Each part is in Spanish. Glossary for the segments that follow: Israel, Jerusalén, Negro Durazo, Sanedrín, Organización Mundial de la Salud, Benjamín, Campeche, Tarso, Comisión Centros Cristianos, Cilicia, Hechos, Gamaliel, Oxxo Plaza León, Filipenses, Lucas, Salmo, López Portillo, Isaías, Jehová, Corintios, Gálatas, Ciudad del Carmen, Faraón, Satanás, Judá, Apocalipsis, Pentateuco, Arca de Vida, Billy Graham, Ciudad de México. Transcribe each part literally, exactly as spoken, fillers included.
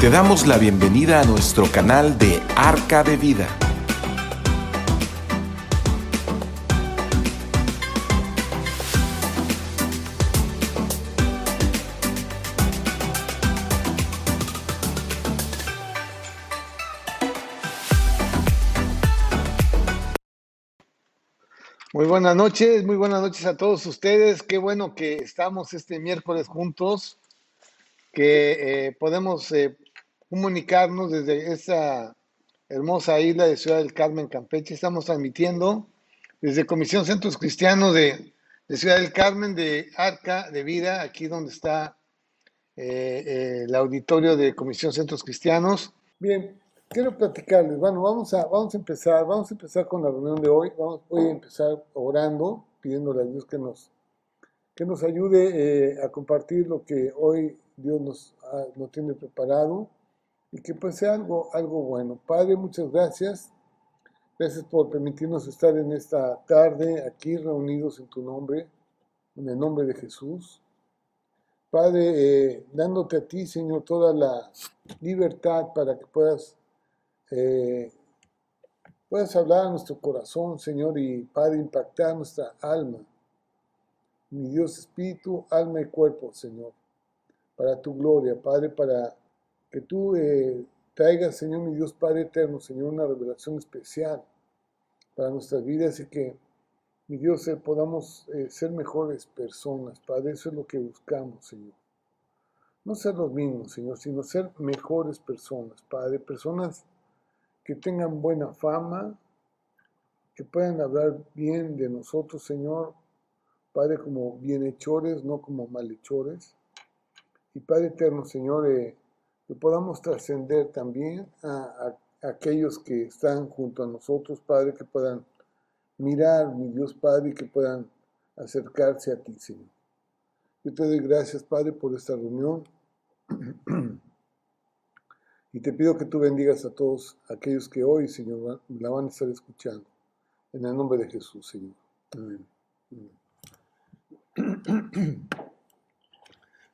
Te damos la bienvenida a nuestro canal de Arca de Vida. Muy buenas noches, muy buenas noches a todos ustedes. Qué bueno que estamos este miércoles juntos, que eh, podemos eh, comunicarnos desde esta hermosa isla de Ciudad del Carmen, Campeche. Estamos transmitiendo desde Comisión Centros Cristianos de, de Ciudad del Carmen, de Arca de Vida, aquí donde está eh, eh, el auditorio de Comisión Centros Cristianos. Bien, quiero platicarles. Bueno, vamos a, vamos a empezar, vamos a empezar con la reunión de hoy. Vamos, voy a empezar orando, pidiéndole a Dios que nos, que nos ayude eh, a compartir lo que hoy Dios nos, a, nos tiene preparado, y que pues sea algo, algo bueno. Padre, muchas gracias. Gracias por permitirnos estar en esta tarde aquí reunidos en tu nombre, en el nombre de Jesús. Padre, eh, dándote a ti, Señor, toda la libertad para que puedas, eh, puedas hablar a nuestro corazón, Señor, y Padre, impactar nuestra alma. Mi Dios, espíritu, alma y cuerpo, Señor, para tu gloria, Padre, para que tú eh, traigas, Señor, mi Dios, Padre eterno, Señor, una revelación especial para nuestras vidas, y que, mi Dios, eh, podamos eh, ser mejores personas, Padre. Eso es lo que buscamos, Señor. No ser los mismos, Señor, sino ser mejores personas, Padre. Personas que tengan buena fama, que puedan hablar bien de nosotros, Señor, Padre, como bienhechores, no como malhechores. Y Padre eterno, Señor, eh, que podamos trascender también a, a, a aquellos que están junto a nosotros, Padre, que puedan mirar, mi Dios, Padre, y que puedan acercarse a ti, Señor. Yo te doy gracias, Padre, por esta reunión. Y te pido que tú bendigas a todos aquellos que hoy, Señor, la van a estar escuchando. En el nombre de Jesús, Señor. Amén. Amén.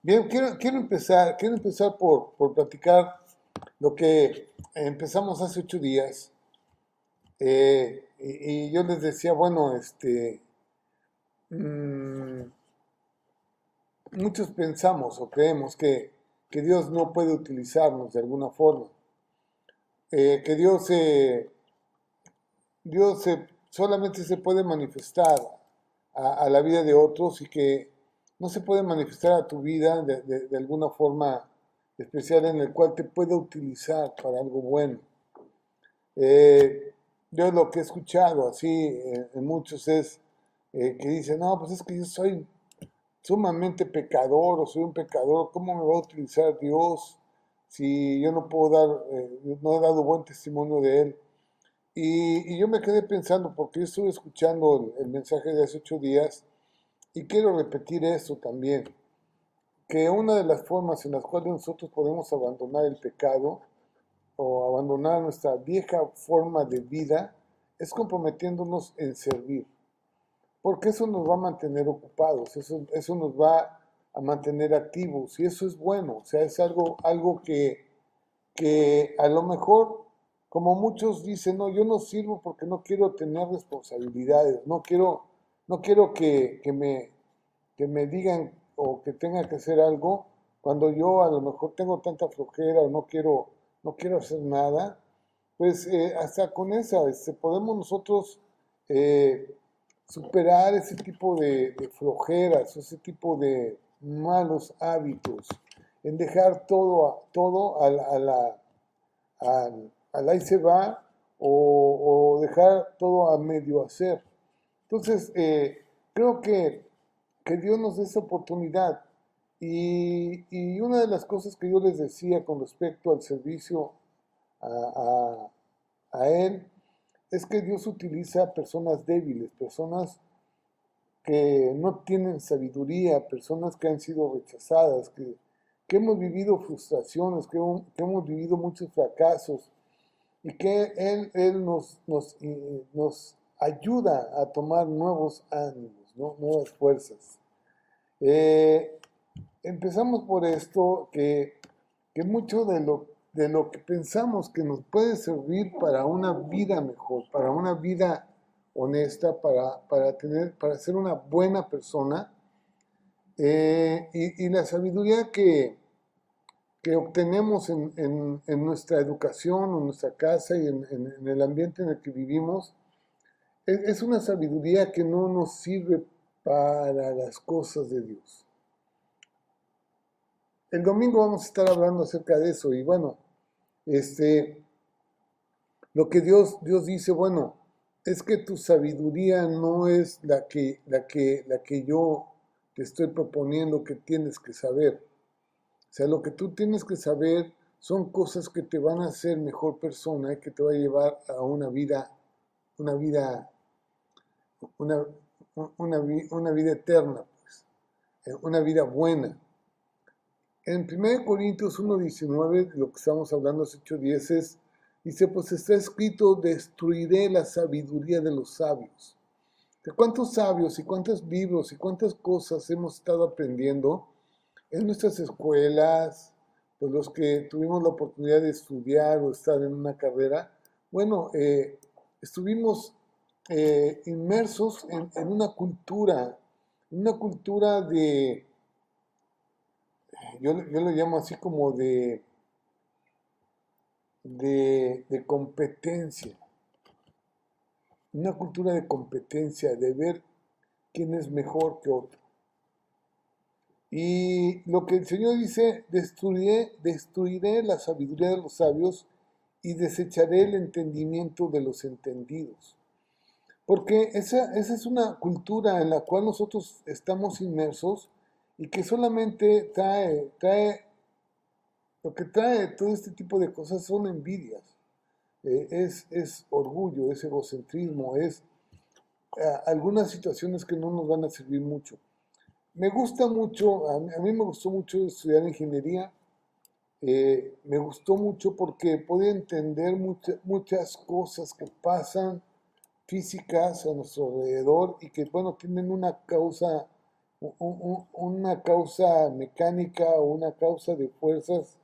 Bien, quiero, quiero empezar, quiero empezar por, por platicar lo que empezamos hace ocho días. Eh, y, y yo les decía, bueno, este, mmm, muchos pensamos o creemos que, que Dios no puede utilizarnos de alguna forma. Eh, que Dios, eh, Dios eh, solamente se puede manifestar a, a la vida de otros, y que no se puede manifestar a tu vida de, de, de alguna forma especial en el cual te pueda utilizar para algo bueno. Eh, yo lo que he escuchado así eh, en muchos es eh, que dicen, no, pues es que yo soy sumamente pecador, o soy un pecador, ¿cómo me va a utilizar Dios si yo no puedo dar, eh, no he dado buen testimonio de Él? Y, y yo me quedé pensando, porque yo estuve escuchando el, el mensaje de hace ocho días, y quiero repetir eso también, que una de las formas en las cuales nosotros podemos abandonar el pecado o abandonar nuestra vieja forma de vida es comprometiéndonos en servir. Porque eso nos va a mantener ocupados, eso, eso nos va a mantener activos, y eso es bueno. O sea, es algo, algo que, que a lo mejor, como muchos dicen, no, yo no sirvo porque no quiero tener responsabilidades, no quiero... No quiero que, que, me, que me digan o que tenga que hacer algo cuando yo a lo mejor tengo tanta flojera, o no quiero, no quiero hacer nada. Pues eh, hasta con esa este, podemos nosotros eh, superar ese tipo de, de flojeras, ese tipo de malos hábitos, en dejar todo, todo al, al, al, al ahí se va, o, o dejar todo a medio hacer. Entonces, eh, creo que, que Dios nos da esa oportunidad, y, y una de las cosas que yo les decía con respecto al servicio a, a, a Él, es que Dios utiliza personas débiles, personas que no tienen sabiduría, personas que han sido rechazadas, que, que hemos vivido frustraciones, que, un, que hemos vivido muchos fracasos, y que Él, él nos... nos, nos ayuda a tomar nuevos ánimos, ¿no? Nuevas fuerzas. Eh, empezamos por esto, que, que mucho de lo de lo que pensamos que nos puede servir para una vida mejor, para una vida honesta, para, para, tener, para ser una buena persona. Eh, y, y la sabiduría que, que obtenemos en, en, en nuestra educación, en nuestra casa y en, en, en el ambiente en el que vivimos, es, es una sabiduría que no nos sirve para las cosas de Dios. El domingo vamos a estar hablando acerca de eso, y bueno, este, lo que Dios, Dios dice, bueno, es que tu sabiduría no es la que, la que, la que yo te estoy proponiendo que tienes que saber. O sea, lo que tú tienes que saber son cosas que te van a hacer mejor persona y que te va a llevar a una vida, una vida, una, una, una vida eterna, pues, una vida buena. En primera de Corintios uno diecinueve, lo que estamos hablando hace ocho diez es, dice, pues está escrito, destruiré la sabiduría de los sabios. ¿De cuántos sabios y cuántos libros y cuántas cosas hemos estado aprendiendo en nuestras escuelas? Pues los que tuvimos la oportunidad de estudiar o estar en una carrera, bueno, eh, estuvimos eh, inmersos en, en una cultura, una cultura de... Yo, yo lo llamo así como de, de, de competencia, una cultura de competencia, de ver quién es mejor que otro. Y lo que el Señor dice, destruiré, destruiré la sabiduría de los sabios y desecharé el entendimiento de los entendidos. Porque esa, esa es una cultura en la cual nosotros estamos inmersos, y que solamente trae, trae, lo que trae todo este tipo de cosas son envidias, eh, es, es orgullo, es egocentrismo, es eh, algunas situaciones que no nos van a servir mucho. Me gusta mucho, a mí, a mí me gustó mucho estudiar ingeniería, eh, me gustó mucho porque podía entender mucha, muchas cosas que pasan físicas a nuestro alrededor y que, bueno, tienen una causa una causa mecánica o una causa de fuerzas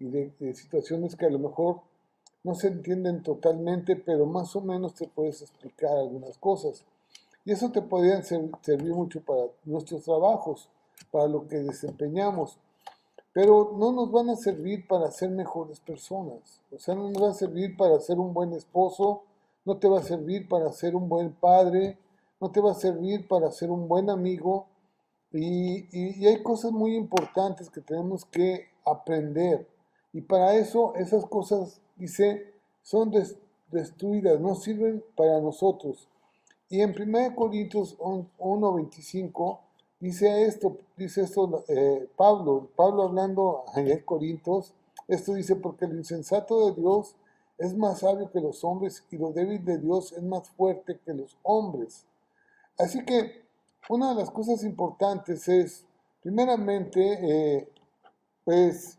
y de, de situaciones que a lo mejor no se entienden totalmente, pero más o menos te puedes explicar algunas cosas. Y eso te podría ser, servir mucho para nuestros trabajos, para lo que desempeñamos. Pero no nos van a servir para ser mejores personas. O sea, no nos va a servir para ser un buen esposo, no te va a servir para ser un buen padre, no te va a servir para ser un buen amigo. Y, y, y hay cosas muy importantes que tenemos que aprender. Y para eso, esas cosas, dice, son des, destruidas, no sirven para nosotros. Y en primera de Corintios uno veinticinco dice esto, dice esto eh, Pablo, Pablo hablando en Corintios, esto dice, porque lo insensato de Dios es más sabio que los hombres y lo débil de Dios es más fuerte que los hombres. Así que, una de las cosas importantes es, primeramente, eh, pues,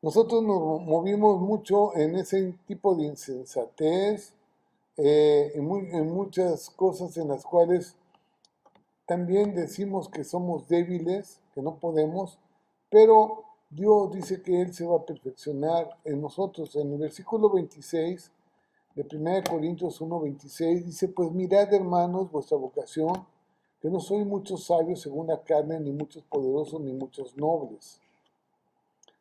nosotros nos movimos mucho en ese tipo de insensatez, eh, en, muy, en muchas cosas en las cuales también decimos que somos débiles, que no podemos, pero Dios dice que Él se va a perfeccionar en nosotros. En el versículo veintiséis, de primera de Corintios uno veintiséis, dice, pues mirad, hermanos, vuestra vocación, que no soy muchos sabios según la carne, ni muchos poderosos, ni muchos nobles,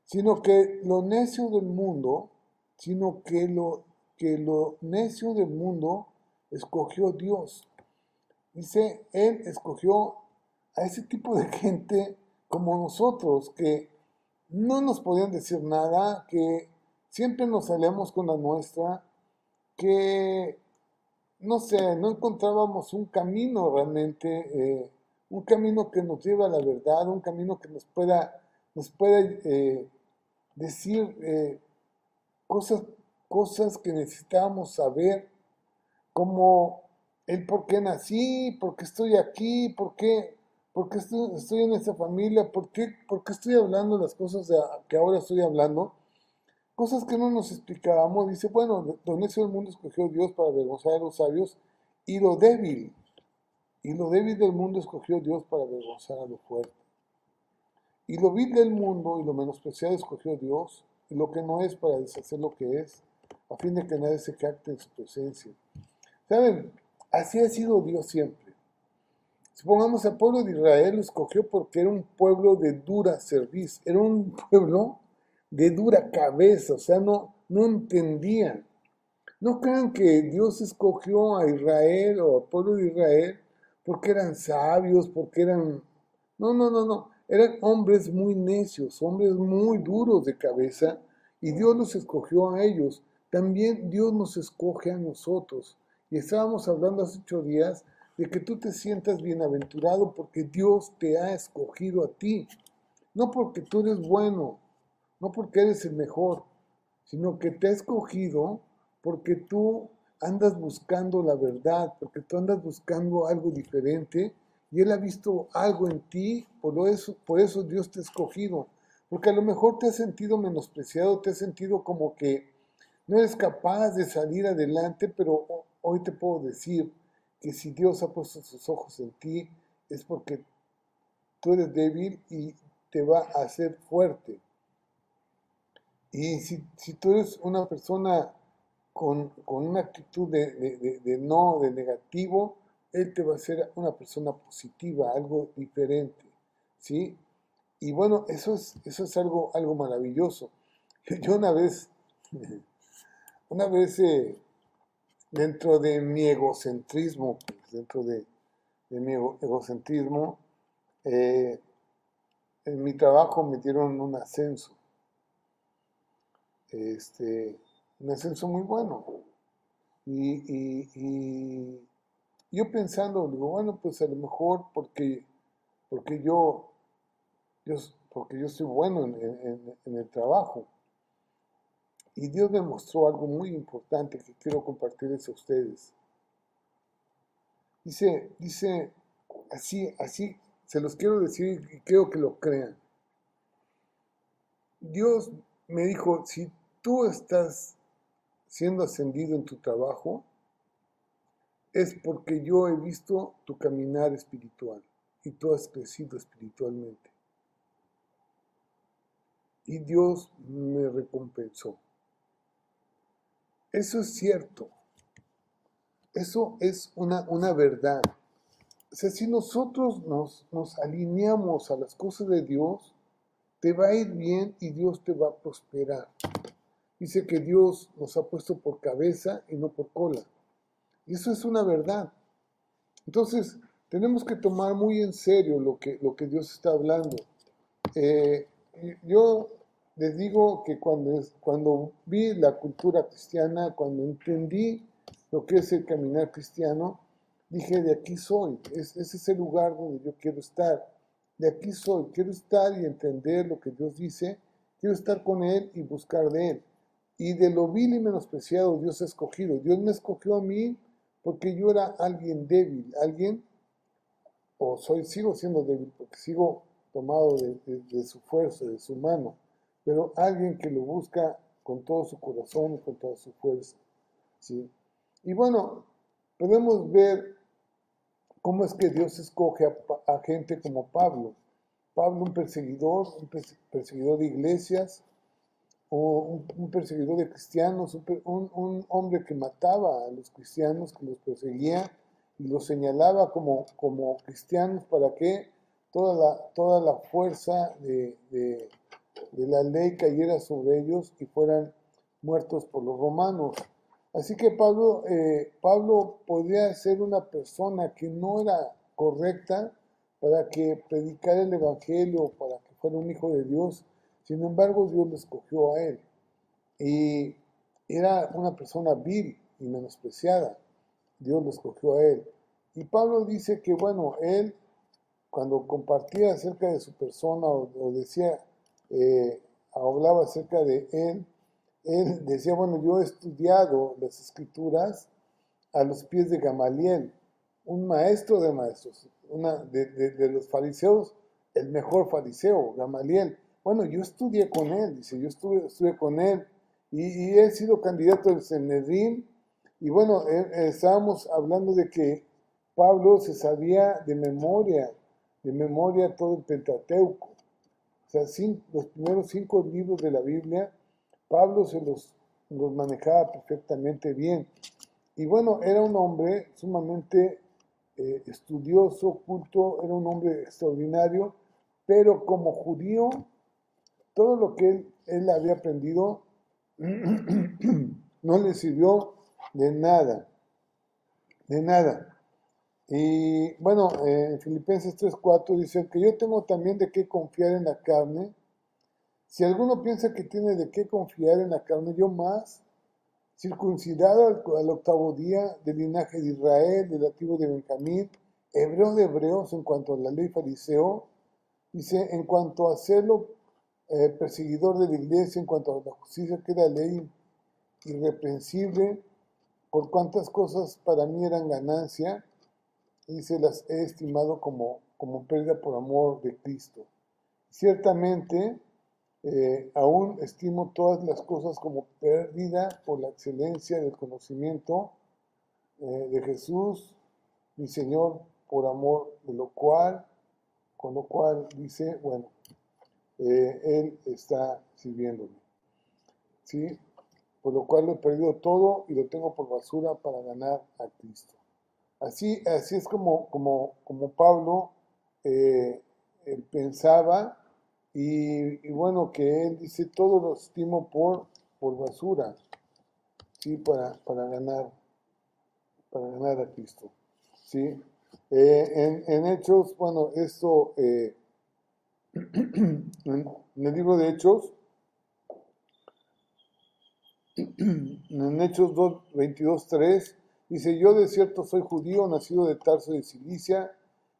sino que lo necio del mundo, sino que lo, que lo necio del mundo escogió Dios. Dice, Él escogió a ese tipo de gente como nosotros, que no nos podían decir nada, que siempre nos salíamos con la nuestra, que, no sé, no encontrábamos un camino realmente, eh, un camino que nos lleve a la verdad, un camino que nos pueda, nos pueda eh, decir eh, cosas, cosas que necesitábamos saber, como el por qué nací, por qué estoy aquí, por qué, por qué estoy, estoy en esta familia, por qué, por qué estoy hablando las cosas de, que ahora estoy hablando. Cosas que no nos explicábamos, dice, bueno, lo necio del mundo escogió Dios para avergonzar a los sabios, y lo débil, y lo débil del mundo escogió Dios para avergonzar a lo fuerte. Y lo vil del mundo y lo menospreciado escogió Dios, y lo que no es para deshacer lo que es, a fin de que nadie se capte en su presencia. ¿Saben? Así ha sido Dios siempre. Supongamos al pueblo de Israel lo escogió porque era un pueblo de dura cerviz, era un pueblo de dura cabeza, o sea, no, no entendían. No crean que Dios escogió a Israel o al pueblo de Israel porque eran sabios, porque eran... No, no, no, no. Eran hombres muy necios, hombres muy duros de cabeza, y Dios los escogió a ellos. También Dios nos escoge a nosotros. Y estábamos hablando hace ocho días de que tú te sientas bienaventurado porque Dios te ha escogido a ti. No porque tú eres bueno, no porque eres el mejor, sino que te ha escogido porque tú andas buscando la verdad, porque tú andas buscando algo diferente, y Él ha visto algo en ti, por eso, por eso Dios te ha escogido. Porque a lo mejor te has sentido menospreciado, te has sentido como que no eres capaz de salir adelante, pero hoy te puedo decir que si Dios ha puesto sus ojos en ti, es porque tú eres débil y te va a hacer fuerte. Y si, si tú eres una persona con, con una actitud de, de, de, de no, de negativo, Él te va a hacer una persona positiva, algo diferente, ¿sí? Y bueno, eso es, eso es algo, algo maravilloso. Yo una vez, una vez eh, dentro de mi egocentrismo, pues, dentro de, de mi egocentrismo, eh, en mi trabajo me dieron un ascenso, este, un ascenso muy bueno, y... y, y yo pensando, digo, bueno, pues a lo mejor porque, porque, yo, yo, porque yo soy bueno en, en, en el trabajo. Y Dios me mostró algo muy importante que quiero compartirles a ustedes. Dice, dice así, así, se los quiero decir y creo que lo crean. Dios me dijo, si tú estás siendo ascendido en tu trabajo, es porque yo he visto tu caminar espiritual y tú has crecido espiritualmente. Y Dios me recompensó. Eso es cierto. Eso es una, una verdad. O sea, si nosotros nos, nos alineamos a las cosas de Dios, te va a ir bien y Dios te va a prosperar. Dice que Dios nos ha puesto por cabeza y no por cola. Y eso es una verdad. Entonces, tenemos que tomar muy en serio lo que, lo que Dios está hablando. Eh, yo les digo que cuando, cuando vi la cultura cristiana, cuando entendí lo que es el caminar cristiano, dije, de aquí soy, es, ese es el lugar donde yo quiero estar. De aquí soy, quiero estar y entender lo que Dios dice, quiero estar con Él y buscar de Él. Y de lo vil y menospreciado Dios ha escogido. Dios me escogió a mí porque yo era alguien débil, alguien, o soy, sigo siendo débil, porque sigo tomado de, de, de su fuerza, de su mano, pero alguien que lo busca con todo su corazón, con toda su fuerza, ¿sí? Y bueno, podemos ver cómo es que Dios escoge a, a gente como Pablo. Pablo, un perseguidor, un perseguidor de iglesias, o un perseguidor de cristianos, un, un hombre que mataba a los cristianos, que los perseguía y los señalaba como, como cristianos para que toda la, toda la fuerza de, de, de la ley cayera sobre ellos y fueran muertos por los romanos. Así que Pablo, eh, Pablo podía ser una persona que no era correcta para que predicara el evangelio, para que fuera un hijo de Dios. Sin embargo, Dios lo escogió a él, y era una persona vil y menospreciada. Dios lo escogió a él. Y Pablo dice que, bueno, él, cuando compartía acerca de su persona, o, o decía, eh, hablaba acerca de él, él decía, bueno, yo he estudiado las escrituras a los pies de Gamaliel, un maestro de maestros, una, de, de, de los fariseos, el mejor fariseo, Gamaliel. Bueno, yo estudié con él, dice, yo estuve, estuve con él, y, y he sido candidato del Sanedrín, y bueno, eh, estábamos hablando de que Pablo se sabía de memoria, de memoria todo el Pentateuco, sea, cinco, los primeros cinco libros de la Biblia, Pablo se los, los manejaba perfectamente bien. Y bueno, era un hombre sumamente eh, estudioso, culto, era un hombre extraordinario, pero como judío, todo lo que él, él había aprendido no le sirvió de nada, de nada. Y bueno, eh, en Filipenses tres cuatro dice que yo tengo también de qué confiar en la carne. Si alguno piensa que tiene de qué confiar en la carne, yo más, circuncidado al, al octavo día, del linaje de Israel, del tribu de Benjamín, hebreo de hebreos en cuanto a la ley, fariseo, dice, en cuanto a serlo eh, perseguidor de la iglesia, en cuanto a la justicia que era ley irreprensible, por cuantas cosas para mí eran ganancia, dice, las he estimado como, como pérdida por amor de Cristo. Ciertamente, eh, aún estimo todas las cosas como pérdida por la excelencia del conocimiento eh, de Jesús, mi Señor, por amor de lo cual, con lo cual dice, bueno, eh, Él está sirviéndome, ¿sí? Por lo cual lo he perdido todo y lo tengo por basura para ganar a Cristo. Así, así es como, como, como Pablo eh, él pensaba, y, y bueno, que él dice, todo lo estimo por, por basura, ¿sí? Para, para, ganar, para ganar a Cristo, ¿sí? Eh, en, en Hechos, bueno, esto, eh, en, en el libro de Hechos, en Hechos dos, veintidós, tres, dice, yo de cierto soy judío, nacido de Tarso de Cilicia,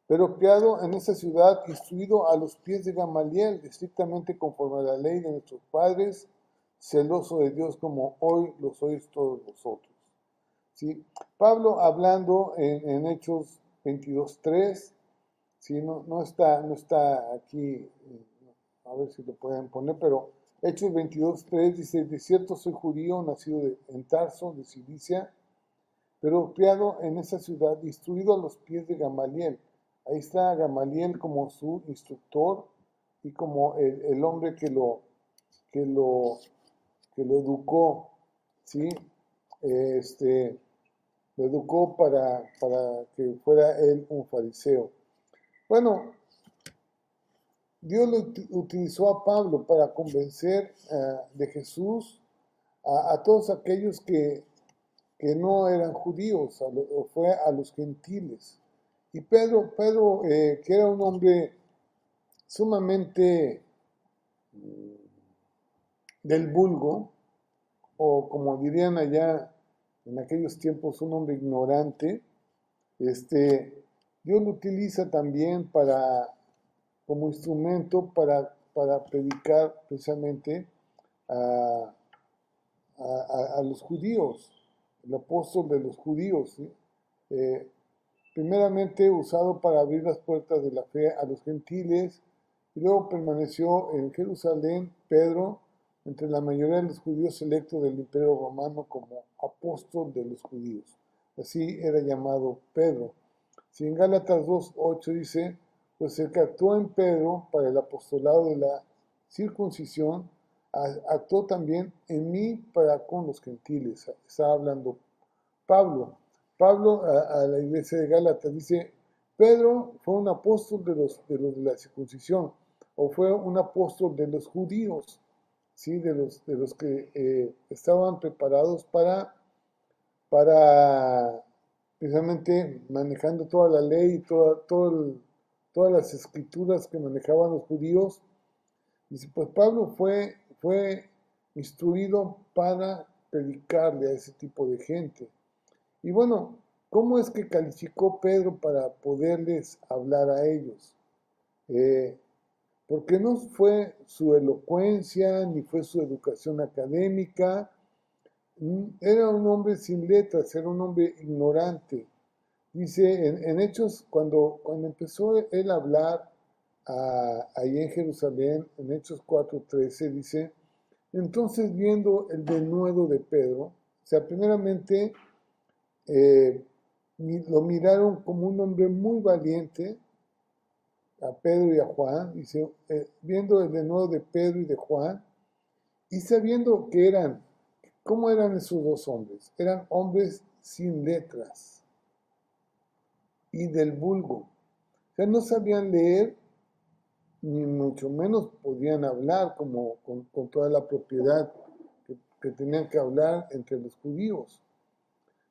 pero criado en esa ciudad, instruido a los pies de Gamaliel, estrictamente conforme a la ley de nuestros padres, celoso de Dios como hoy lo sois todos vosotros. ¿Sí? Pablo hablando en, en Hechos veintidós, tres, ¿sí? no, no, está, no está aquí, a ver si lo pueden poner, pero Hechos veintidós, tres dice, de cierto soy judío, nacido de, en Tarso de Cilicia, pero criado en esa ciudad, instruido a los pies de Gamaliel. Ahí está Gamaliel como su instructor y como el, el hombre que lo, que lo, que lo educó, ¿sí? Este, lo educó para, para que fuera él un fariseo. Bueno, Dios lo utilizó a Pablo para convencer uh, de Jesús a, a todos aquellos que, que no eran judíos, a lo, fue a los gentiles. Y Pedro, Pedro eh, que era un hombre sumamente eh, del vulgo, o como dirían allá en aquellos tiempos, un hombre ignorante, este, Dios lo utiliza también para, como instrumento para, para predicar precisamente a, a, a los judíos, el apóstol de los judíos, ¿sí? eh, primeramente usado para abrir las puertas de la fe a los gentiles, y luego permaneció en Jerusalén Pedro, entre la mayoría de los judíos electos del Imperio Romano, como apóstol de los judíos. Así era llamado Pedro. Si en Gálatas dos ocho dice, pues el que actuó en Pedro para el apostolado de la circuncisión, actuó también en mí para con los gentiles. Está hablando Pablo. Pablo a, a la iglesia de Gálatas dice, Pedro fue un apóstol de los, de los de la circuncisión, o fue un apóstol de los judíos, ¿sí? de, los, de los que eh, estaban preparados para, para precisamente manejando toda la ley y toda, todo el, todas las escrituras que manejaban los judíos. Dice, pues Pablo fue, fue instruido para predicarle a ese tipo de gente. Y bueno, ¿cómo es que calificó Pedro para poderles hablar a ellos? Eh, porque no fue su elocuencia, ni fue su educación académica. Era un hombre sin letras, era un hombre ignorante. Dice, en, en Hechos, cuando, cuando empezó él a hablar, A, ahí en Jerusalén, en Hechos cuatro trece, dice, entonces viendo el denuedo de Pedro, o sea, primeramente eh, lo miraron como un hombre muy valiente, a Pedro y a Juan, dice, eh, viendo el denuedo de Pedro y de Juan, y sabiendo que eran, ¿cómo eran esos dos hombres? Eran hombres sin letras y del vulgo. O sea, no sabían leer, ni mucho menos podían hablar como con, con toda la propiedad que, que tenían que hablar entre los judíos.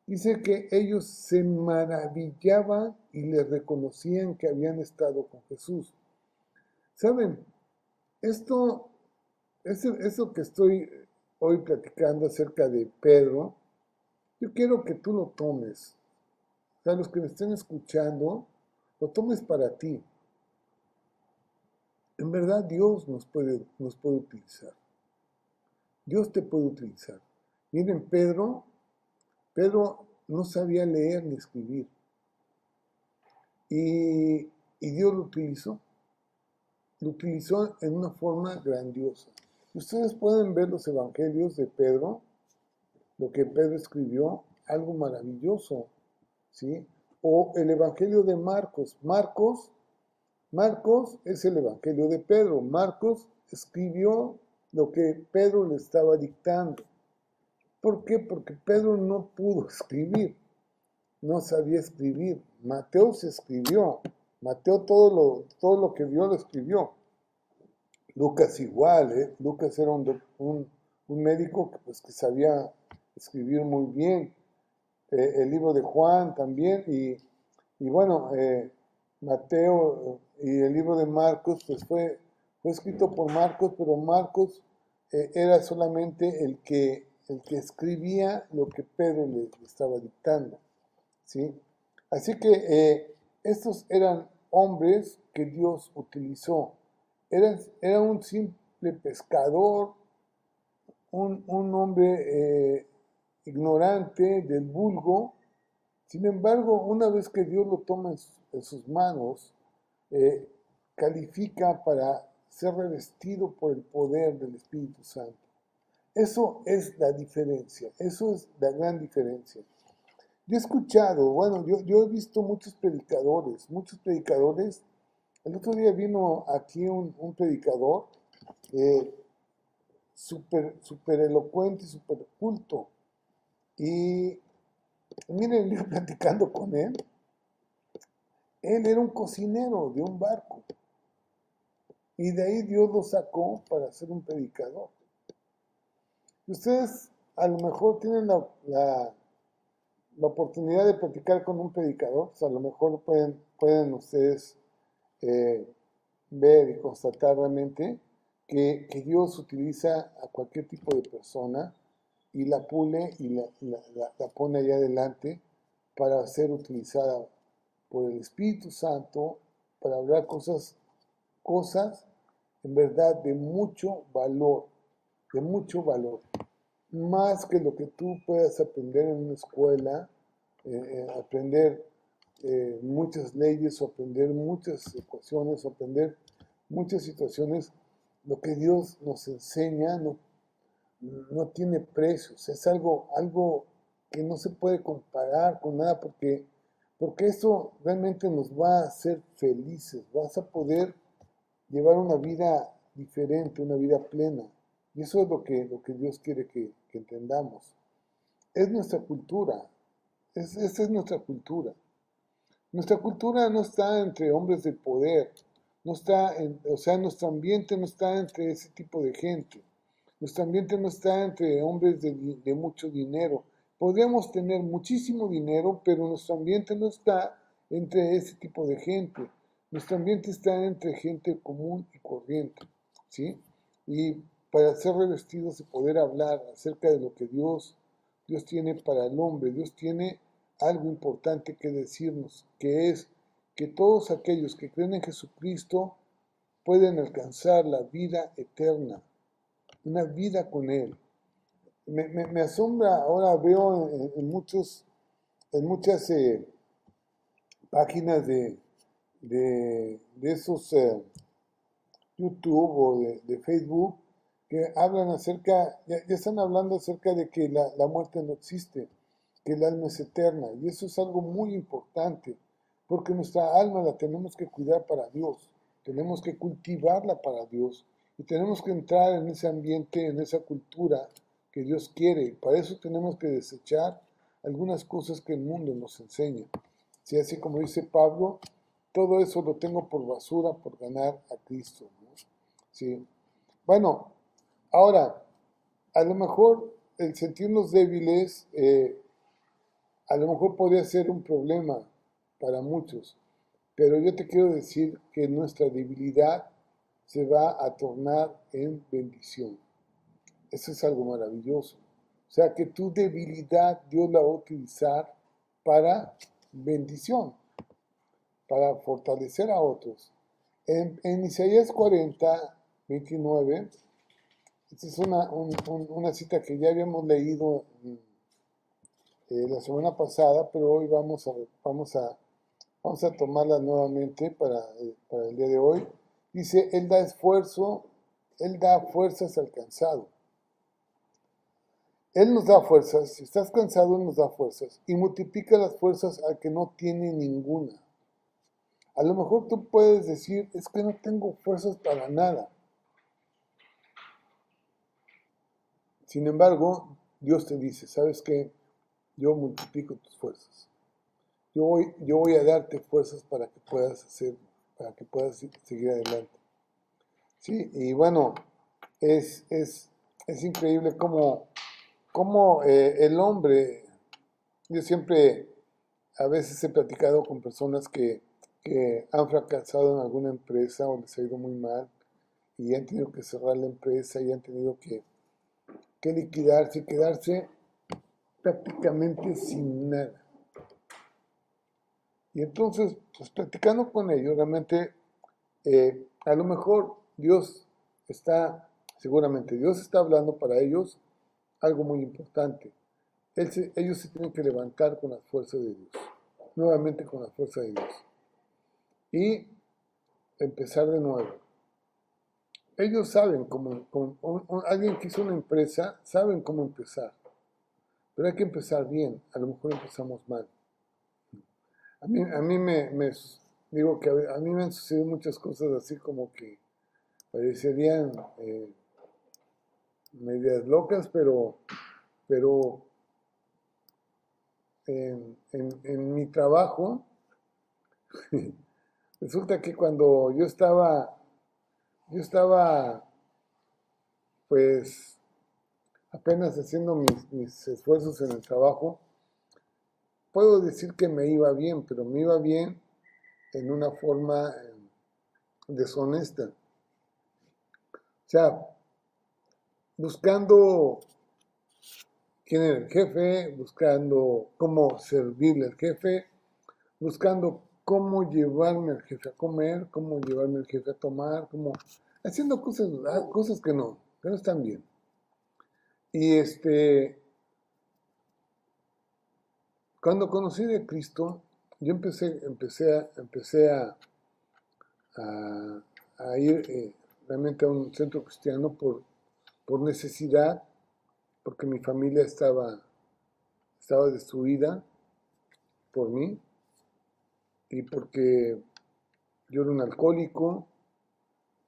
Dice que ellos se maravillaban y les reconocían que habían estado con Jesús. ¿Saben? Esto, eso, eso que estoy hoy platicando acerca de Pedro, yo quiero que tú lo tomes. O sea, los que me estén escuchando, lo tomes para ti. En verdad, Dios nos puede, nos puede utilizar. Dios te puede utilizar. Miren, Pedro... Pedro no sabía leer ni escribir. Y, y Dios lo utilizó. Lo utilizó en una forma grandiosa. Ustedes pueden ver los evangelios de Pedro, lo que Pedro escribió, algo maravilloso, ¿sí? O el evangelio de Marcos. Marcos, Marcos es el evangelio de Pedro. Marcos escribió lo que Pedro le estaba dictando. ¿Por qué? Porque Pedro no pudo escribir, no sabía escribir. Mateo se escribió, Mateo todo lo, todo lo que vio lo escribió. Lucas igual, ¿eh? Lucas era un, un, un médico que, pues, que sabía escribir muy bien. Eh, el libro de Juan también, y, y bueno, eh, Mateo y el libro de Marcos, pues fue, fue escrito por Marcos, pero Marcos eh, era solamente el que... el que escribía lo que Pedro le estaba dictando, ¿sí? Así que eh, estos eran hombres que Dios utilizó. Era, era un simple pescador, un, un hombre eh, ignorante del vulgo. Sin embargo, una vez que Dios lo toma en, en sus manos, eh, califica para ser revestido por el poder del Espíritu Santo. Eso es la diferencia, eso es la gran diferencia. Yo he escuchado, bueno, yo, yo he visto muchos predicadores, muchos predicadores. El otro día vino aquí un, un predicador eh, súper super elocuente, súper culto. Y miren, yo platicando con él, él era un cocinero de un barco. Y de ahí Dios lo sacó para ser un predicador. Ustedes a lo mejor tienen la, la, la oportunidad de platicar con un predicador, o sea, a lo mejor lo pueden, pueden ustedes eh, ver y constatar realmente que, que Dios utiliza a cualquier tipo de persona y la pule y la, la, la, la pone allá adelante para ser utilizada por el Espíritu Santo para hablar cosas, cosas en verdad de mucho valor. De mucho valor, más que lo que tú puedas aprender en una escuela, eh, aprender eh, muchas leyes, o aprender muchas ecuaciones, o aprender muchas situaciones. Lo que Dios nos enseña no, no tiene precios, es algo, algo que no se puede comparar con nada, porque, porque eso realmente nos va a hacer felices. Vas a poder llevar una vida diferente, una vida plena. Y eso es lo que, lo que Dios quiere que, que entendamos. Es nuestra cultura. Es, esa es nuestra cultura. Nuestra cultura no está entre hombres de poder. No está en, o sea, nuestro ambiente no está entre ese tipo de gente. Nuestro ambiente no está entre hombres de, de mucho dinero. Podríamos tener muchísimo dinero, pero nuestro ambiente no está entre ese tipo de gente. Nuestro ambiente está entre gente común y corriente, ¿sí? Y para ser revestidos y poder hablar acerca de lo que Dios, Dios tiene para el hombre. Dios tiene algo importante que decirnos, que es que todos aquellos que creen en Jesucristo pueden alcanzar la vida eterna, una vida con Él. Me, me, me asombra, ahora veo en, en, muchos, en muchas eh, páginas de, de, de esos eh, YouTube o de, de Facebook, que hablan acerca, ya, ya están hablando acerca de que la, la muerte no existe, que el alma es eterna, y eso es algo muy importante. porque nuestra alma la tenemos que cuidar para Dios, tenemos que cultivarla para Dios y tenemos que entrar en ese ambiente, en esa cultura que Dios quiere. Para eso tenemos que desechar algunas cosas que el mundo nos enseña. Si así como dice Pablo, todo eso lo tengo por basura por ganar a Cristo, ¿no? Sí. Bueno, ahora, a lo mejor el sentirnos débiles, eh, a lo mejor podría ser un problema para muchos, pero yo te quiero decir que nuestra debilidad se va a tornar en bendición. Eso es algo maravilloso. O sea, que tu debilidad Dios la va a utilizar para bendición, para fortalecer a otros. En, en Isaías cuarenta, veintinueve, esta es una, un, un, una cita que ya habíamos leído eh, la semana pasada, pero hoy vamos a, vamos a, vamos a tomarla nuevamente para, eh, para el día de hoy. Dice, Él da esfuerzo, Él da fuerzas al cansado. Él nos da fuerzas, si estás cansado, Él nos da fuerzas, y multiplica las fuerzas al que no tiene ninguna. A lo mejor tú puedes decir, es que no tengo fuerzas para nada. Sin embargo, Dios te dice, ¿sabes qué? Yo multiplico tus fuerzas. Yo voy, yo voy a darte fuerzas para que puedas hacer, para que puedas seguir adelante. Sí, y bueno, es, es, es increíble cómo, cómo eh, el hombre, yo siempre, a veces he platicado con personas que, que han fracasado en alguna empresa o les ha ido muy mal y han tenido que cerrar la empresa y han tenido que, que liquidarse y quedarse prácticamente sin nada. Y entonces, pues platicando con ellos, realmente, eh, a lo mejor Dios está, seguramente Dios está hablando para ellos algo muy importante. Él se, ellos se tienen que levantar con la fuerza de Dios, nuevamente con la fuerza de Dios. Y empezar de nuevo. Ellos saben cómo, cómo un, un, alguien que hizo una empresa, saben cómo empezar. Pero hay que empezar bien, a lo mejor empezamos mal. A mí, a mí me, me, digo que a, a mí me han sucedido muchas cosas así como que parecerían eh, medias locas, pero, pero en, en, en mi trabajo... Resulta que cuando yo estaba, yo estaba, pues, apenas haciendo mis, mis esfuerzos en el trabajo, puedo decir que me iba bien, pero me iba bien en una forma deshonesta. O sea, buscando quién era el jefe, buscando cómo servirle al jefe, buscando cómo llevarme al jefe a comer, cómo llevarme al jefe a tomar, cómo haciendo cosas, cosas que no, que no están bien. Y este, cuando conocí de Cristo, yo empecé, empecé a, empecé a, a, a ir eh, realmente a un centro cristiano por, por necesidad, porque mi familia estaba, estaba destruida por mí. Y porque yo era un alcohólico,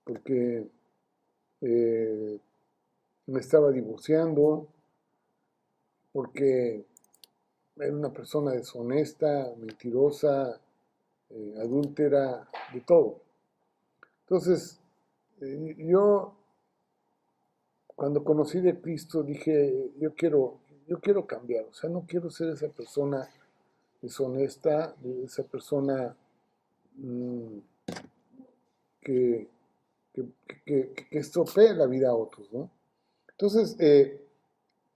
porque eh, me estaba divorciando, porque era una persona deshonesta, mentirosa, eh, adúltera, de todo. Entonces, eh, yo cuando conocí de Cristo dije, yo quiero, yo quiero cambiar, o sea, no quiero ser esa persona deshonesta, esa persona mmm, que, que, que, que estropea la vida a otros, ¿no? Entonces, eh,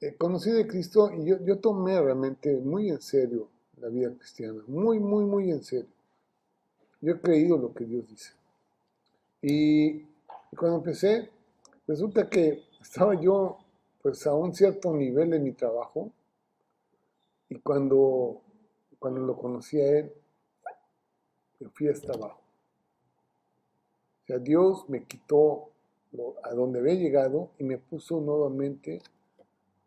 eh, conocí de Cristo y yo, yo tomé realmente muy en serio la vida cristiana, muy, muy, muy en serio. Yo he creído lo que Dios dice. Y cuando empecé, resulta que estaba yo pues a un cierto nivel de mi trabajo y cuando... Cuando lo conocí a Él, me fui hasta abajo. O sea, Dios me quitó lo, a donde había llegado y me puso nuevamente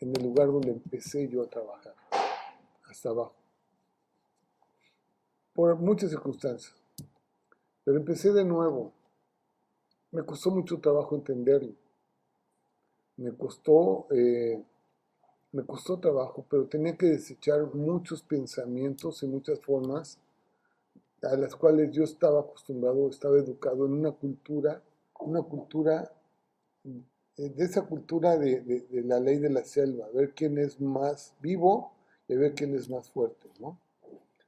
en el lugar donde empecé yo a trabajar, hasta abajo. por muchas circunstancias. Pero empecé de nuevo. Me costó mucho trabajo entenderlo. Me costó, eh, me costó trabajo, pero tenía que desechar muchos pensamientos y muchas formas a las cuales yo estaba acostumbrado, estaba educado en una cultura, una cultura, de esa cultura de, de, de la ley de la selva, a ver quién es más vivo y a ver quién es más fuerte, ¿no?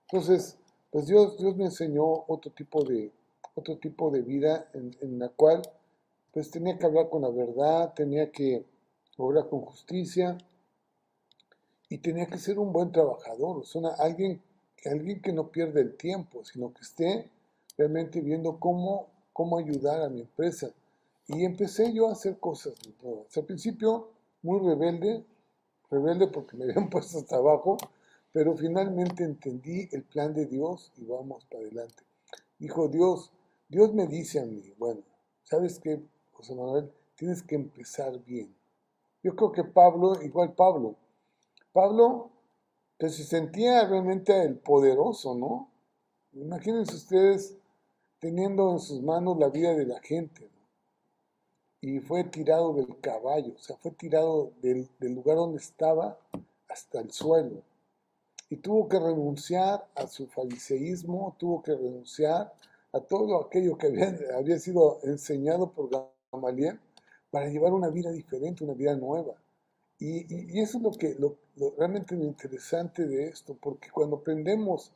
Entonces, pues Dios, Dios me enseñó otro tipo de, otro tipo de vida en, en la cual, pues tenía que hablar con la verdad, tenía que obrar con justicia y tenía que ser un buen trabajador, o sea, una, alguien, alguien que no pierda el tiempo, sino que esté realmente viendo cómo, cómo ayudar a mi empresa. Y empecé yo a hacer cosas de todo. O sea, al principio muy rebelde, rebelde porque me habían puesto hasta abajo, pero finalmente entendí el plan de Dios y vamos para adelante. Dijo Dios, Dios me dice a mí, bueno, ¿sabes qué, José Manuel? Tienes que empezar bien. Yo creo que Pablo, igual Pablo, Pablo, que se sentía realmente el poderoso, ¿no? Imagínense ustedes teniendo en sus manos la vida de la gente, y fue tirado del caballo, o sea, fue tirado del, del lugar donde estaba hasta el suelo. Y tuvo que renunciar a su fariseísmo, tuvo que renunciar a todo aquello que había, había sido enseñado por Gamaliel para llevar una vida diferente, una vida nueva. Y, y, y eso es lo que lo, lo, realmente lo interesante de esto, porque cuando aprendemos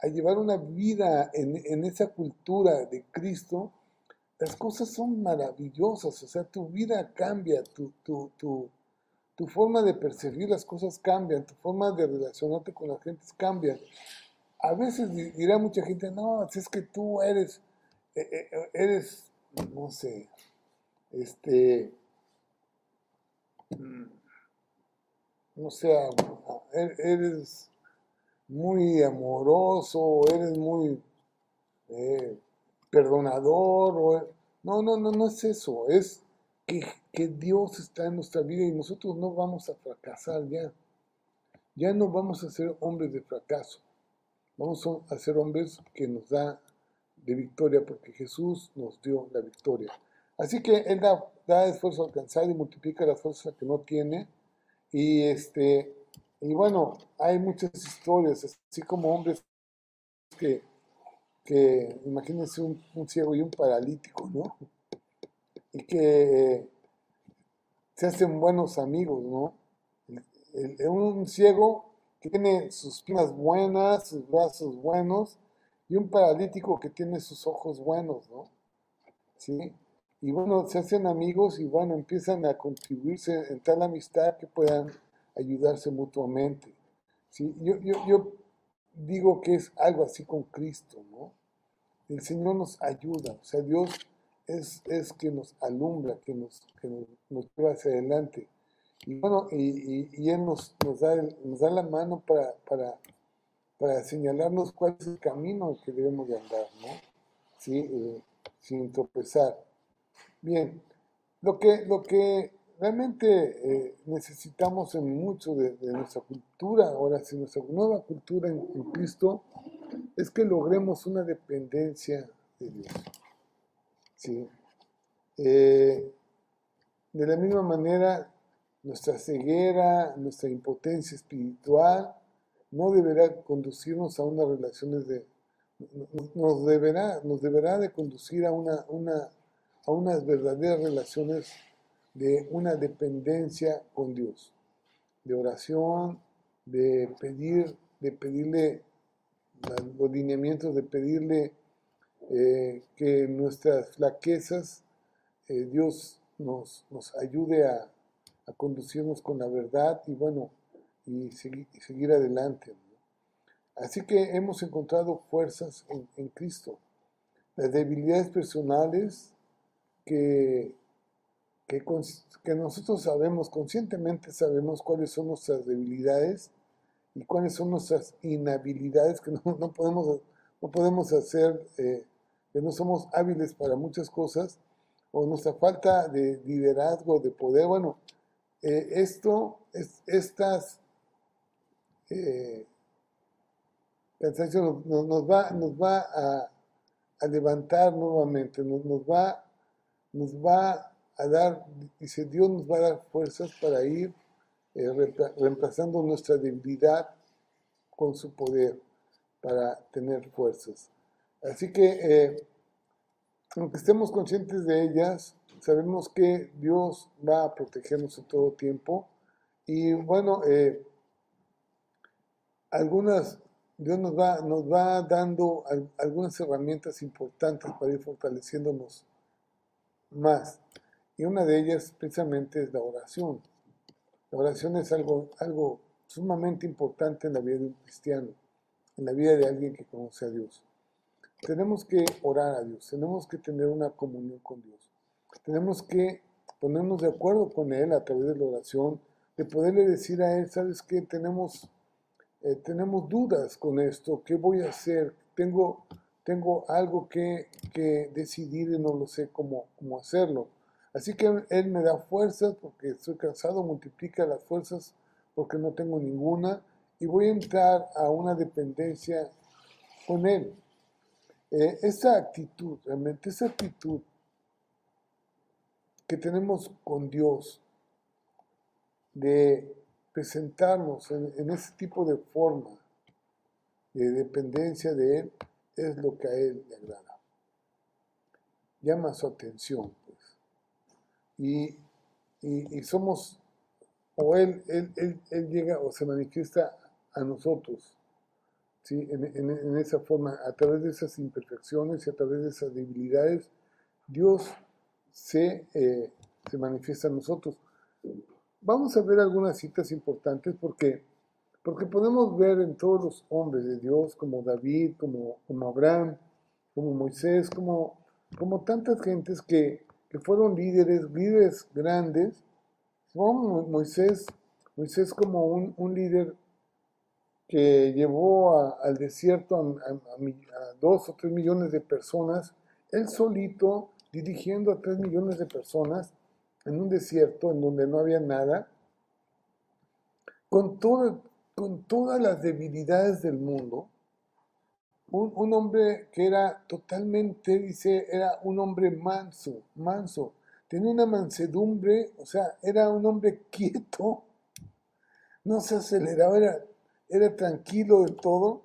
a llevar una vida en, en esa cultura de Cristo, las cosas son maravillosas, o sea, tu vida cambia, tu, tu, tu, tu forma de percibir las cosas cambia, tu forma de relacionarte con la gente cambia. A veces dirá mucha gente, no, si es que tú eres, eres, no sé, este, no sé, eres muy amoroso, eres muy... Eh, perdonador, o... no, no, no, no es eso, es que, que Dios está en nuestra vida y nosotros no vamos a fracasar ya, ya no vamos a ser hombres de fracaso, vamos a ser hombres que nos da de victoria porque Jesús nos dio la victoria. Así que Él da, da esfuerzo alcanzado y multiplica la fuerza que no tiene y, este, y bueno, hay muchas historias, así como hombres que que imagínense un, un ciego y un paralítico, ¿no? Y que eh, se hacen buenos amigos, ¿no? El, el, un ciego que tiene sus piernas buenas, sus brazos buenos, y un paralítico que tiene sus ojos buenos, ¿no? ¿Sí? Y bueno, se hacen amigos y bueno, empiezan a contribuirse en tal amistad que puedan ayudarse mutuamente, ¿sí? Yo, yo, yo digo que es algo así con Cristo, ¿no? El Señor nos ayuda, o sea, Dios es, es que nos alumbra, que nos, que nos, nos lleva hacia adelante. Y bueno, y, y, y Él nos, nos, da el, nos da la mano para, para, para señalarnos cuál es el camino en que debemos de andar, ¿no? ¿Sí? Eh, sin tropezar. Bien, lo que, lo que realmente eh, necesitamos en mucho de, de nuestra cultura, ahora sí, nuestra nueva cultura en, en Cristo, es que logremos una dependencia de Dios. ¿Sí? Eh, de la misma manera, nuestra ceguera, nuestra impotencia espiritual, no deberá conducirnos a unas relaciones de... Nos deberá, nos deberá de conducir a, una, una, a unas verdaderas relaciones de una dependencia con Dios, de oración, de pedir, de pedirle los lineamientos, de pedirle eh, que nuestras flaquezas, eh, Dios nos, nos ayude a, a conducirnos con la verdad y bueno, y seguir, y seguir adelante, ¿no? Así que hemos encontrado fuerzas en, en Cristo, las debilidades personales que... Que, con, que nosotros sabemos, conscientemente sabemos cuáles son nuestras debilidades y cuáles son nuestras inhabilidades, que no, no, podemos, no podemos hacer, eh, que no somos hábiles para muchas cosas, o nuestra falta de liderazgo, de poder. Bueno, eh, esto, es, estas, eh, cansancio nos, nos, nos va, nos va a, a levantar nuevamente, nos, nos, va, nos va a dar, dice Dios, nos va a dar fuerzas para ir eh, reemplazando nuestra debilidad con su poder, para tener fuerzas. Así que, eh, aunque estemos conscientes de ellas, sabemos que Dios va a protegernos en todo tiempo. Y bueno, eh, algunas, Dios nos va, nos va dando al, algunas herramientas importantes para ir fortaleciéndonos más. Y una de ellas precisamente es la oración. La oración es algo, algo sumamente importante en la vida de un cristiano, en la vida de alguien que conoce a Dios. Tenemos que orar a Dios, tenemos que tener una comunión con Dios. Tenemos que ponernos de acuerdo con Él a través de la oración, de poderle decir a Él, ¿sabes qué? Tenemos, eh, tenemos dudas con esto, ¿qué voy a hacer? Tengo, tengo algo que, que decidir y no lo sé cómo, cómo hacerlo. Así que Él me da fuerzas porque estoy cansado, multiplica las fuerzas porque no tengo ninguna, y voy a entrar a una dependencia con Él. Eh, esa actitud, realmente, esa actitud que tenemos con Dios, de presentarnos en, en ese tipo de forma de dependencia de Él, es lo que a Él le agrada. Llama su atención, pues. Y, y, y somos, o Él, él, él, él llega o se manifiesta a nosotros, ¿sí? En, en, en esa forma, a través de esas imperfecciones y a través de esas debilidades, Dios se, eh, se manifiesta a nosotros. Vamos a ver algunas citas importantes porque, porque podemos ver en todos los hombres de Dios, como David, como, como Abraham, como Moisés, como, como tantas gentes que, que fueron líderes, líderes grandes. Como Moisés, Moisés como un, un líder que llevó a, al desierto a, a, a dos o tres millones de personas, él solito dirigiendo a tres millones de personas en un desierto en donde no había nada, con, todo, con todas las debilidades del mundo, un, un hombre que era totalmente, dice, era un hombre manso, manso, tenía una mansedumbre, o sea, era un hombre quieto, no se aceleraba, era... era tranquilo de todo,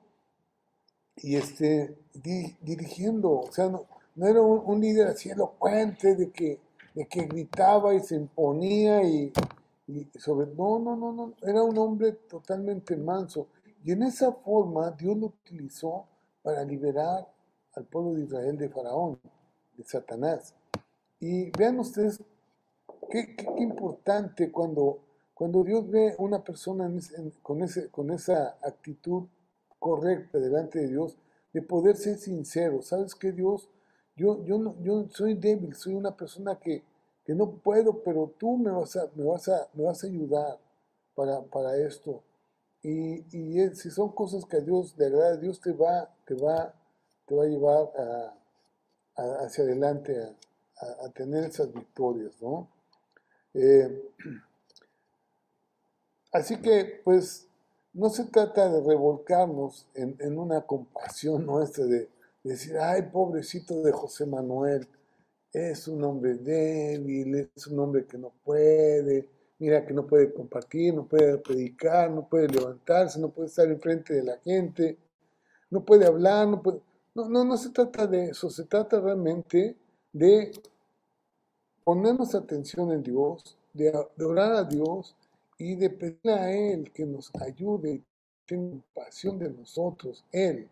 y este, di, dirigiendo, o sea, no, no era un, un líder así elocuente de que, de que gritaba y se imponía, y, y sobre, no, no, no, no, era un hombre totalmente manso, y en esa forma Dios lo utilizó para liberar al pueblo de Israel de Faraón, de Satanás. Y vean ustedes qué, qué, qué importante cuando... Cuando Dios ve a una persona en, en, con, ese, con esa actitud correcta delante de Dios, de poder ser sincero, ¿sabes qué, Dios? Yo, yo, no, yo soy débil, soy una persona que, que no puedo, pero tú me vas a, me vas a, me vas a ayudar para, para esto. Y, y si son cosas que a Dios le agrada, Dios te va, te va, te va a llevar a, a, hacia adelante, a, a, a tener esas victorias, ¿no? Eh, Así que, pues, no se trata de revolcarnos en, en una compasión nuestra, de, de decir, ay, pobrecito de José Manuel, es un hombre débil, es un hombre que no puede, mira que no puede compartir, no puede predicar, no puede levantarse, no puede estar enfrente de la gente, no puede hablar, no puede... No, no, no se trata de eso, se trata realmente de ponernos atención en Dios, de, de orar a Dios, y de pedirle a Él que nos ayude, tenga compasión de nosotros, Él.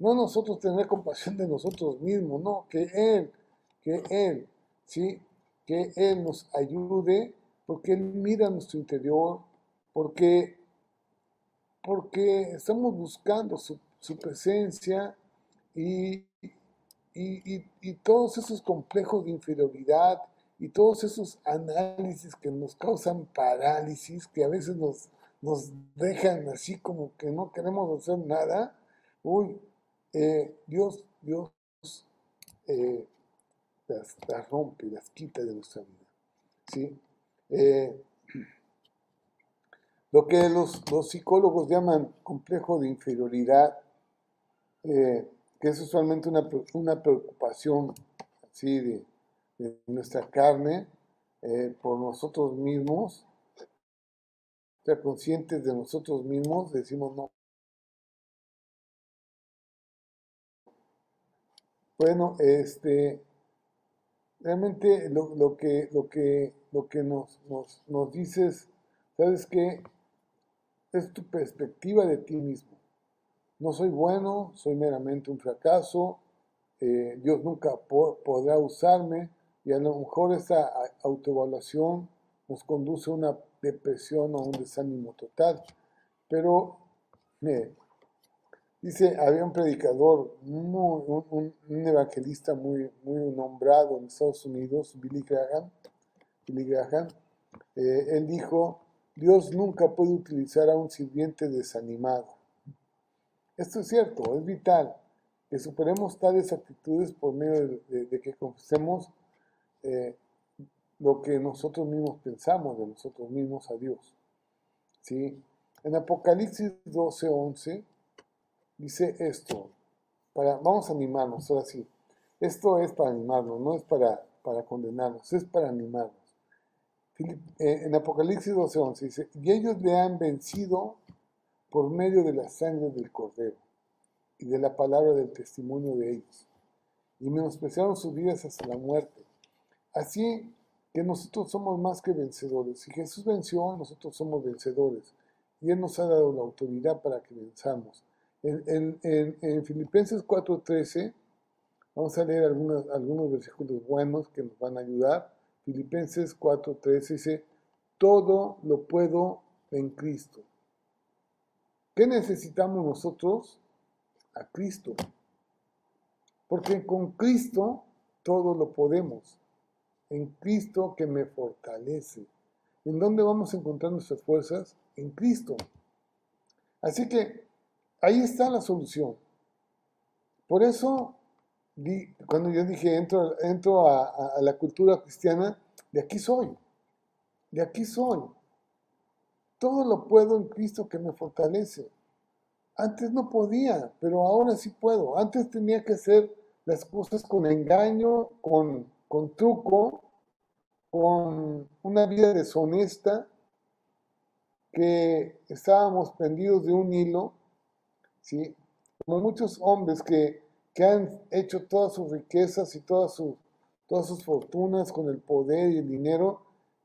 No nosotros tener compasión de nosotros mismos, no, que Él, que Él, ¿sí? Que Él nos ayude, porque Él mira nuestro interior, porque, porque estamos buscando su, su presencia y, y, y, y todos esos complejos de inferioridad, y todos esos análisis que nos causan parálisis, que a veces nos, nos dejan así como que no queremos hacer nada, uy, eh, Dios, Dios eh, las, las rompe, las quita de nuestra vida, ¿sí? Eh, lo que los, los psicólogos llaman complejo de inferioridad eh, que es usualmente una, una preocupación así de, de nuestra carne eh, por nosotros mismos, o sea, conscientes de nosotros mismos, decimos no. Bueno, este, realmente lo, lo que lo que lo que nos nos, nos dices, ¿sabes qué? Es tu perspectiva de ti mismo. No soy bueno, soy meramente un fracaso. Eh, Dios nunca po podrá usarme, y a lo mejor esa autoevaluación nos conduce a una depresión o a un desánimo total. Pero eh, dice, había un predicador, muy, un, un evangelista muy, muy nombrado en Estados Unidos, Billy Graham. Billy Graham eh, él dijo, Dios nunca puede utilizar a un sirviente desanimado. Esto es cierto, es vital, que superemos tales actitudes por medio de, de, de que confesemos eh, lo que nosotros mismos pensamos de nosotros mismos a Dios. ¿Sí? En Apocalipsis doce once, dice esto, para, vamos a animarnos, ahora sí. Esto es para animarnos, no es para, para condenarnos, es para animarnos. En Apocalipsis doce once dice, y ellos le han vencido por medio de la sangre del Cordero y de la palabra del testimonio de ellos, y menospreciaron sus vidas hasta la muerte. Así que nosotros somos más que vencedores. Si Jesús venció, nosotros somos vencedores, y Él nos ha dado la autoridad para que venzamos. En, en, en, en Filipenses cuatro trece, vamos a leer algunos, algunos versículos buenos que nos van a ayudar. Filipenses cuatro trece dice, todo lo puedo en Cristo. ¿Qué necesitamos nosotros? A Cristo. Porque con Cristo todo lo podemos. En Cristo que me fortalece. ¿En dónde vamos a encontrar nuestras fuerzas? En Cristo. Así que ahí está la solución. Por eso, cuando yo dije, entro, entro a, a, a la cultura cristiana, de aquí soy, de aquí soy. Todo lo puedo en Cristo que me fortalece. Antes no podía, pero ahora sí puedo. Antes tenía que hacer las cosas con engaño, con, con truco, con una vida deshonesta, que estábamos prendidos de un hilo, ¿sí? Como muchos hombres que, que han hecho todas sus riquezas y todas sus, todas sus fortunas con el poder y el dinero,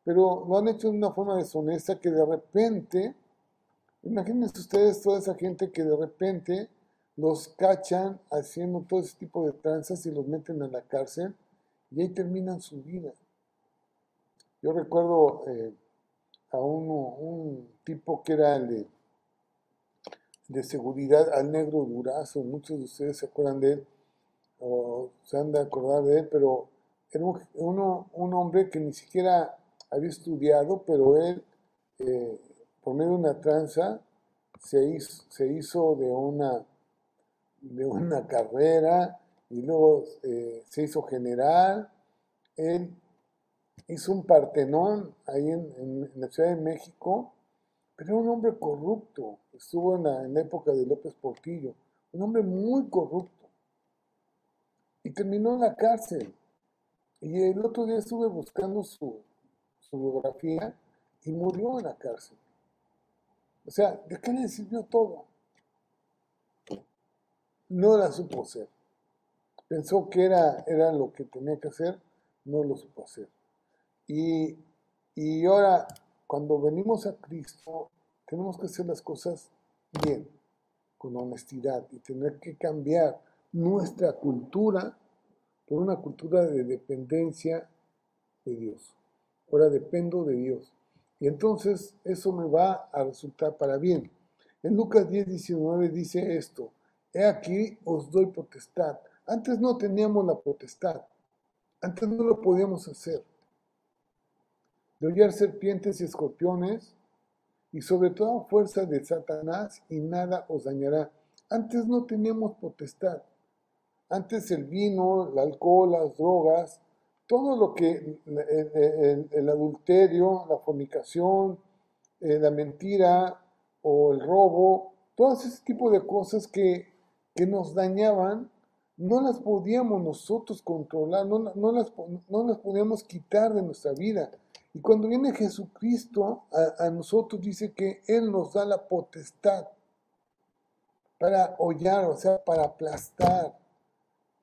pero lo han hecho de una forma deshonesta que de repente, imagínense ustedes toda esa gente que de repente los cachan haciendo todo ese tipo de tranzas y los meten a la cárcel, y ahí terminan su vida. Yo recuerdo eh, a uno, un tipo que era el de de seguridad, al Negro Durazo, muchos de ustedes se acuerdan de él, o se han de acordar de él, pero era un, uno, un hombre que ni siquiera había estudiado, pero él, eh, por medio de una tranza, se hizo, se hizo de, una, de una carrera, y luego eh, se hizo general. Él hizo un Partenón ahí en, en, en la Ciudad de México, pero era un hombre corrupto. Estuvo en la, en la época de López Portillo, un hombre muy corrupto, y terminó en la cárcel. Y el otro día estuve buscando su, su biografía, y murió en la cárcel. O sea, ¿de qué le sirvió todo? No la supo hacer. Pensó que era, era lo que tenía que hacer, no lo supo hacer. Y, y ahora, cuando venimos a Cristo, tenemos que hacer las cosas bien, con honestidad, y tener que cambiar nuestra cultura por una cultura de dependencia de Dios. Ahora dependo de Dios. Y entonces eso me va a resultar para bien. En Lucas diez diecinueve dice esto, he aquí os doy potestad. Antes no teníamos la potestad. Antes no lo podíamos hacer. De hollar serpientes y escorpiones, y sobre toda fuerza de Satanás, y nada os dañará. Antes no teníamos potestad. Antes el vino, el alcohol, las drogas, todo lo que, el, el, el adulterio, la fornicación, eh, la mentira o el robo, todo ese tipo de cosas que, que nos dañaban, no las podíamos nosotros controlar, no, no, las, no las podíamos quitar de nuestra vida. Y cuando viene Jesucristo a, a nosotros, dice que Él nos da la potestad para hollar, o sea, para aplastar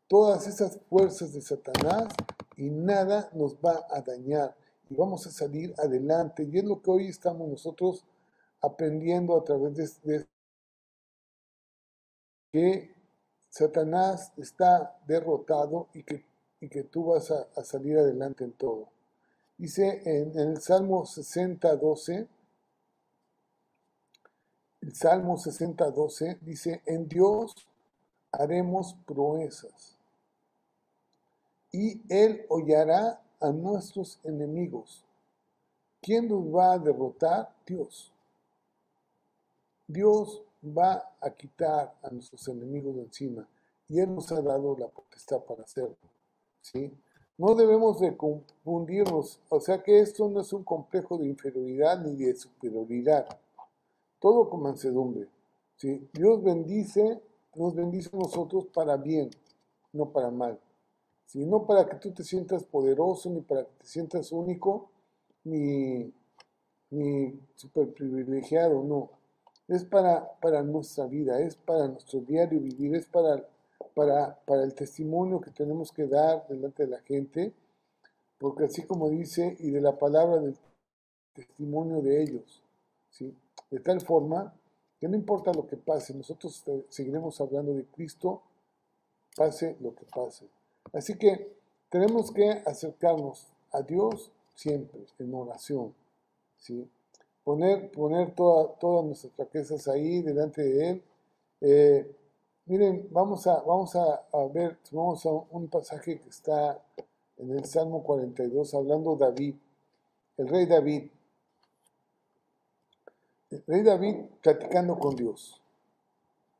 todas esas fuerzas de Satanás, y nada nos va a dañar. Y vamos a salir adelante. Y es lo que hoy estamos nosotros aprendiendo a través de, de que Satanás está derrotado y que, y que tú vas a, a salir adelante en todo. Dice en, en el Salmo sesenta, doce, el Salmo sesenta, doce, dice, en Dios haremos proezas y Él hollará a nuestros enemigos. ¿Quién nos va a derrotar? Dios. Dios va a quitar a nuestros enemigos de encima, y Él nos ha dado la potestad para hacerlo, ¿sí? No debemos de confundirnos, o sea que esto no es un complejo de inferioridad ni de superioridad. Todo con mansedumbre, ¿sí? Dios bendice, nos bendice a nosotros para bien, no para mal, ¿sí? No para que tú te sientas poderoso, ni para que te sientas único, ni, ni superprivilegiado, no. Es para, para nuestra vida, es para nuestro diario vivir, es para... Para, para el testimonio que tenemos que dar delante de la gente, porque así como dice, y de la palabra del testimonio de ellos, ¿sí? De tal forma que no importa lo que pase, nosotros seguiremos hablando de Cristo, pase lo que pase. Así que tenemos que acercarnos a Dios siempre, en oración, ¿sí? Poner, poner toda, todas nuestras fraquezas ahí delante de Él. Eh, Miren, vamos a, vamos a, a ver, vamos a un pasaje que está en el Salmo cuarenta y dos, hablando David, el rey David. El rey David platicando con Dios,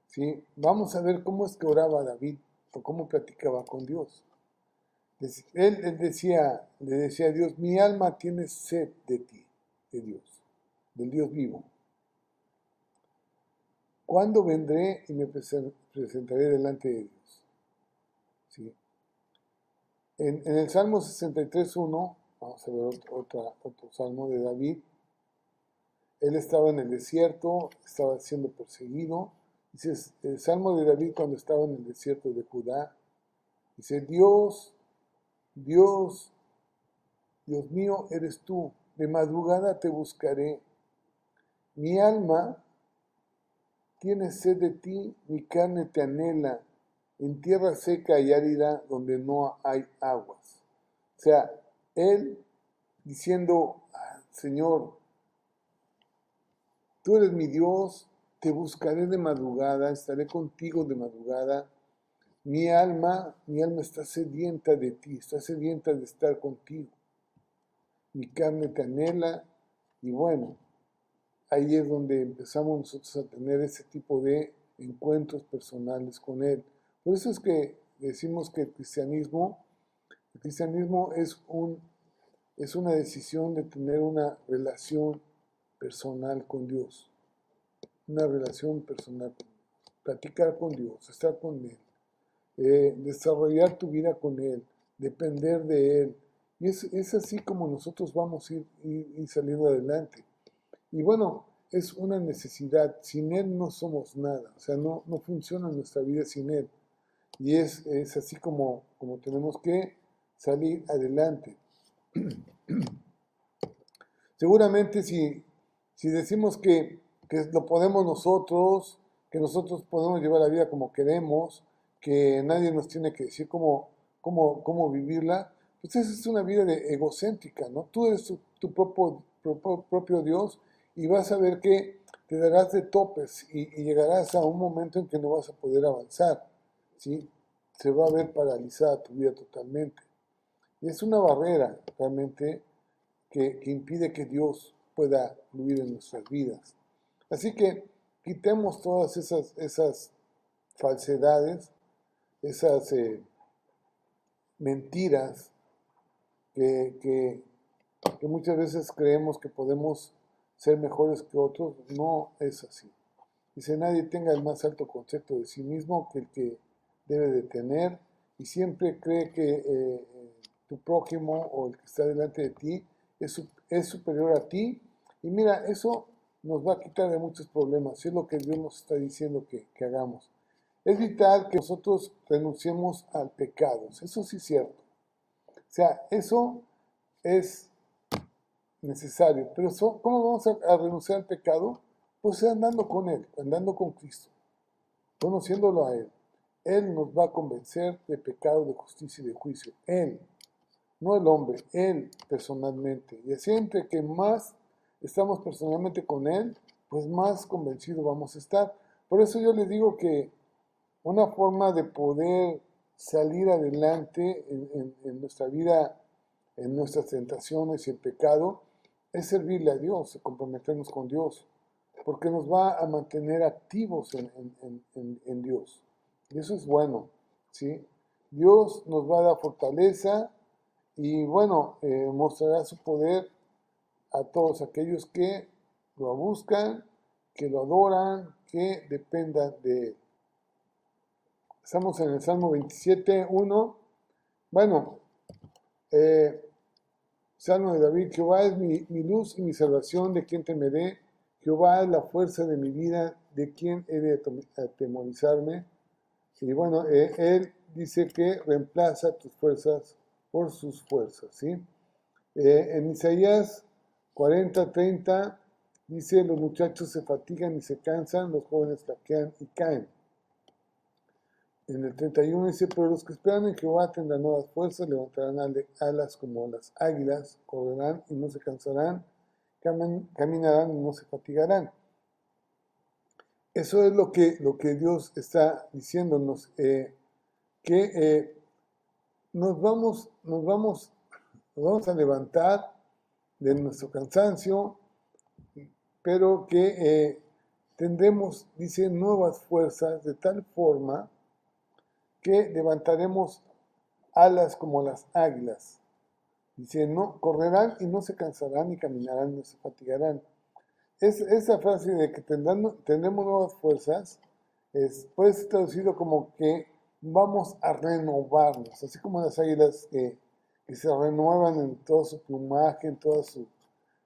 ¿sí? Vamos a ver cómo es que oraba David, o cómo platicaba con Dios. Él, él decía, le decía a Dios, mi alma tiene sed de ti, de Dios, del Dios vivo. ¿Cuándo vendré y me presentaré delante de Dios? ¿Sí? En, en el Salmo sesenta y tres, uno, vamos a ver otra, otro Salmo de David. Él estaba en el desierto, estaba siendo perseguido. Dice el Salmo de David cuando estaba en el desierto de Judá. Dice, Dios, Dios, Dios mío eres tú, de madrugada te buscaré. Mi alma tienes sed de ti, mi carne te anhela, en tierra seca y árida donde no hay aguas. O sea, él diciendo, Señor, tú eres mi Dios, te buscaré de madrugada, estaré contigo de madrugada. Mi alma, mi alma está sedienta de ti, está sedienta de estar contigo. Mi carne te anhela, y bueno, ahí es donde empezamos nosotros a tener ese tipo de encuentros personales con Él. Por eso es que decimos que el cristianismo, el cristianismo es, un, es una decisión de tener una relación personal con Dios. Una relación personal con Dios. Platicar con Dios, estar con Él. Eh, desarrollar tu vida con Él. Depender de Él. Y es, es así como nosotros vamos a ir, ir, ir saliendo adelante. Y bueno, es una necesidad. Sin Él no somos nada. O sea, no, no funciona nuestra vida sin Él. Y es, es así como, como tenemos que salir adelante. Seguramente si, si decimos que, que lo podemos nosotros, que nosotros podemos llevar la vida como queremos, que nadie nos tiene que decir cómo, cómo, cómo vivirla, pues esa es una vida de, egocéntrica, ¿no? Tú eres tu, tu propio, propio, propio Dios. Y vas a ver que te darás de topes y, y llegarás a un momento en que no vas a poder avanzar, ¿sí? Se va a ver paralizada tu vida totalmente. Y es una barrera realmente que, que impide que Dios pueda fluir en nuestras vidas. Así que quitemos todas esas, esas falsedades, esas eh, mentiras que, que, que muchas veces creemos que podemos ser mejores que otros. No es así. Dice, nadie tenga el más alto concepto de sí mismo que el que debe de tener, y siempre cree que eh, tu prójimo o el que está delante de ti es, es superior a ti. Y mira, eso nos va a quitar de muchos problemas. Es lo que Dios nos está diciendo que, que hagamos. Es vital que nosotros renunciemos al pecado. Eso sí es cierto. O sea, eso es necesario. Pero eso, ¿cómo vamos a, a renunciar al pecado? Pues andando con Él, andando con Cristo, conociéndolo a Él. Él nos va a convencer de pecado, de justicia y de juicio. Él, no el hombre, Él personalmente. Y siempre que más estamos personalmente con Él, pues más convencidos vamos a estar. Por eso yo les digo que una forma de poder salir adelante en, en, en nuestra vida, en nuestras tentaciones y en pecado, es servirle a Dios, comprometernos con Dios, porque nos va a mantener activos en, en, en, en Dios. Y eso es bueno, ¿sí? Dios nos va a dar fortaleza y, bueno, eh, mostrará su poder a todos aquellos que lo buscan, que lo adoran, que dependan de Él. Estamos en el Salmo veintisiete, uno. Bueno, eh, Salmo de David. Jehová es mi, mi luz y mi salvación, de quien temeré. Jehová es la fuerza de mi vida, de quien he de atemorizarme. Y bueno, eh, él dice que reemplaza tus fuerzas por sus fuerzas, ¿sí? Eh, en Isaías cuarenta, treinta dice, los muchachos se fatigan y se cansan, los jóvenes flaquean y caen. En el treinta y uno dice, pero los que esperan en Jehová tendrán nuevas fuerzas, levantarán alas como las águilas, correrán y no se cansarán, caminarán y no se fatigarán. Eso es lo que, lo que Dios está diciéndonos, eh, que eh, nos, vamos, nos, vamos, nos vamos a levantar de nuestro cansancio, pero que eh, tendremos, dice, nuevas fuerzas de tal forma que levantaremos alas como las águilas. Dice, no, correrán y no se cansarán, y caminarán y no se fatigarán. Es, esa frase de que tendrán, tendremos nuevas fuerzas, es, puede ser traducido como que vamos a renovarnos, así como las águilas que, que se renuevan en todo su plumaje, en toda su,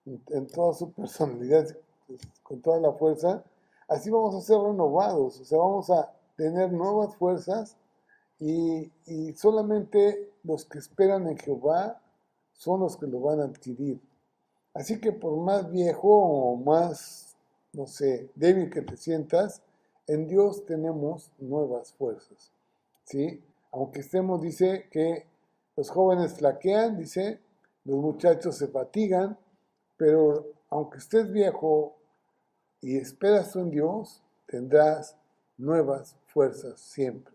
en, en toda su personalidad, con toda la fuerza, así vamos a ser renovados, o sea, vamos a tener nuevas fuerzas y, y solamente los que esperan en Jehová son los que lo van a adquirir. Así que por más viejo o más, no sé, débil que te sientas, en Dios tenemos nuevas fuerzas, ¿sí? Aunque estemos, dice, que los jóvenes flaquean, dice, los muchachos se fatigan, pero aunque estés viejo y esperas en Dios, tendrás nuevas fuerzas siempre.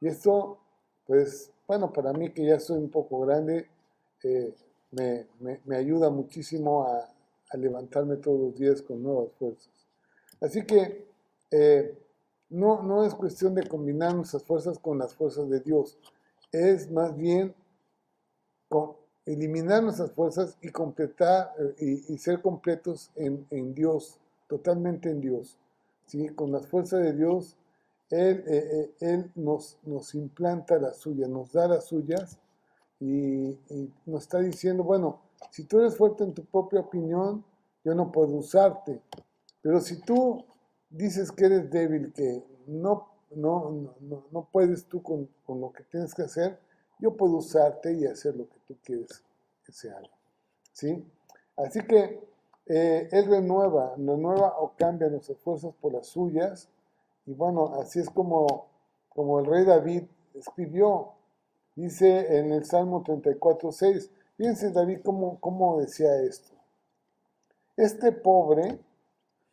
Y esto, pues, bueno, para mí que ya soy un poco grande, eh, Me, me, me ayuda muchísimo a, a levantarme todos los días con nuevas fuerzas. Así que eh, no, no es cuestión de combinar nuestras fuerzas con las fuerzas de Dios. Es más bien con, eliminar nuestras fuerzas y completar eh, y, y ser completos en, en Dios, totalmente en Dios, ¿sí? Con las fuerzas de Dios, Él, eh, él nos, nos implanta las suyas, nos da las suyas. Y, y nos está diciendo, bueno, si tú eres fuerte en tu propia opinión, yo no puedo usarte. Pero si tú dices que eres débil, que no, no, no, no puedes tú con, con lo que tienes que hacer, yo puedo usarte y hacer lo que tú quieres que se haga, ¿sí? Así que eh, Él renueva, renueva o cambia nuestras fuerzas por las suyas. Y bueno, así es como, como el rey David escribió. Dice en el Salmo treinta y cuatro, seis, fíjense David cómo, cómo decía esto. Este pobre,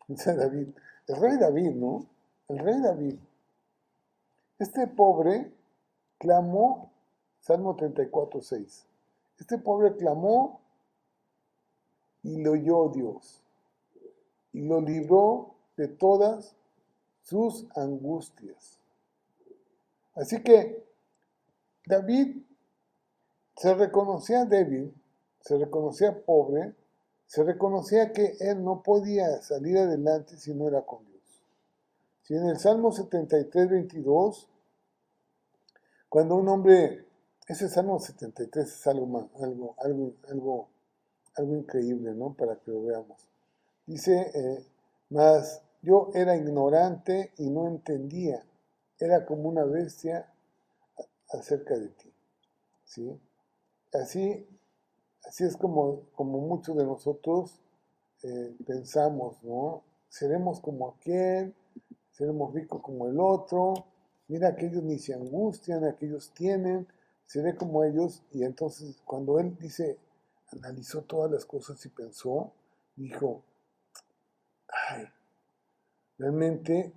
dice David, el rey David, ¿no? El rey David. Este pobre clamó, Salmo treinta y cuatro, seis, este pobre clamó y lo oyó Dios, y lo libró de todas sus angustias. Así que David se reconocía débil, se reconocía pobre, se reconocía que él no podía salir adelante si no era con Dios. ¿Sí? En el Salmo setenta y tres, veintidós, cuando un hombre, ese Salmo setenta y tres es algo más, algo, algo, algo, algo increíble, ¿no? Para que lo veamos. Dice, eh, mas yo era ignorante y no entendía, era como una bestia acerca de ti, ¿sí? Así, así es como, como muchos de nosotros eh, pensamos, ¿no? Seremos como aquel, seremos ricos como el otro, mira, aquellos ni se angustian, aquellos tienen, seré como ellos. Y entonces cuando él dice, analizó todas las cosas y pensó, dijo, ay, realmente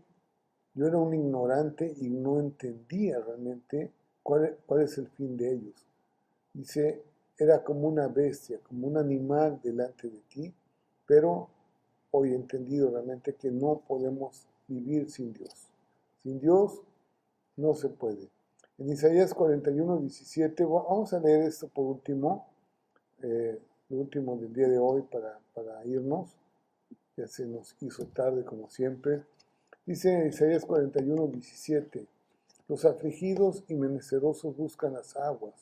yo era un ignorante y no entendía realmente cuál, cuál es el fin de ellos. Dice, era como una bestia, como un animal delante de ti, pero hoy he entendido realmente que no podemos vivir sin Dios. Sin Dios no se puede. En Isaías cuarenta y uno, diecisiete, vamos a leer esto por último, eh, lo último del día de hoy para, para irnos. Ya se nos hizo tarde como siempre. Dice Isaías cuarenta y uno, diecisiete, los afligidos y menesterosos buscan las aguas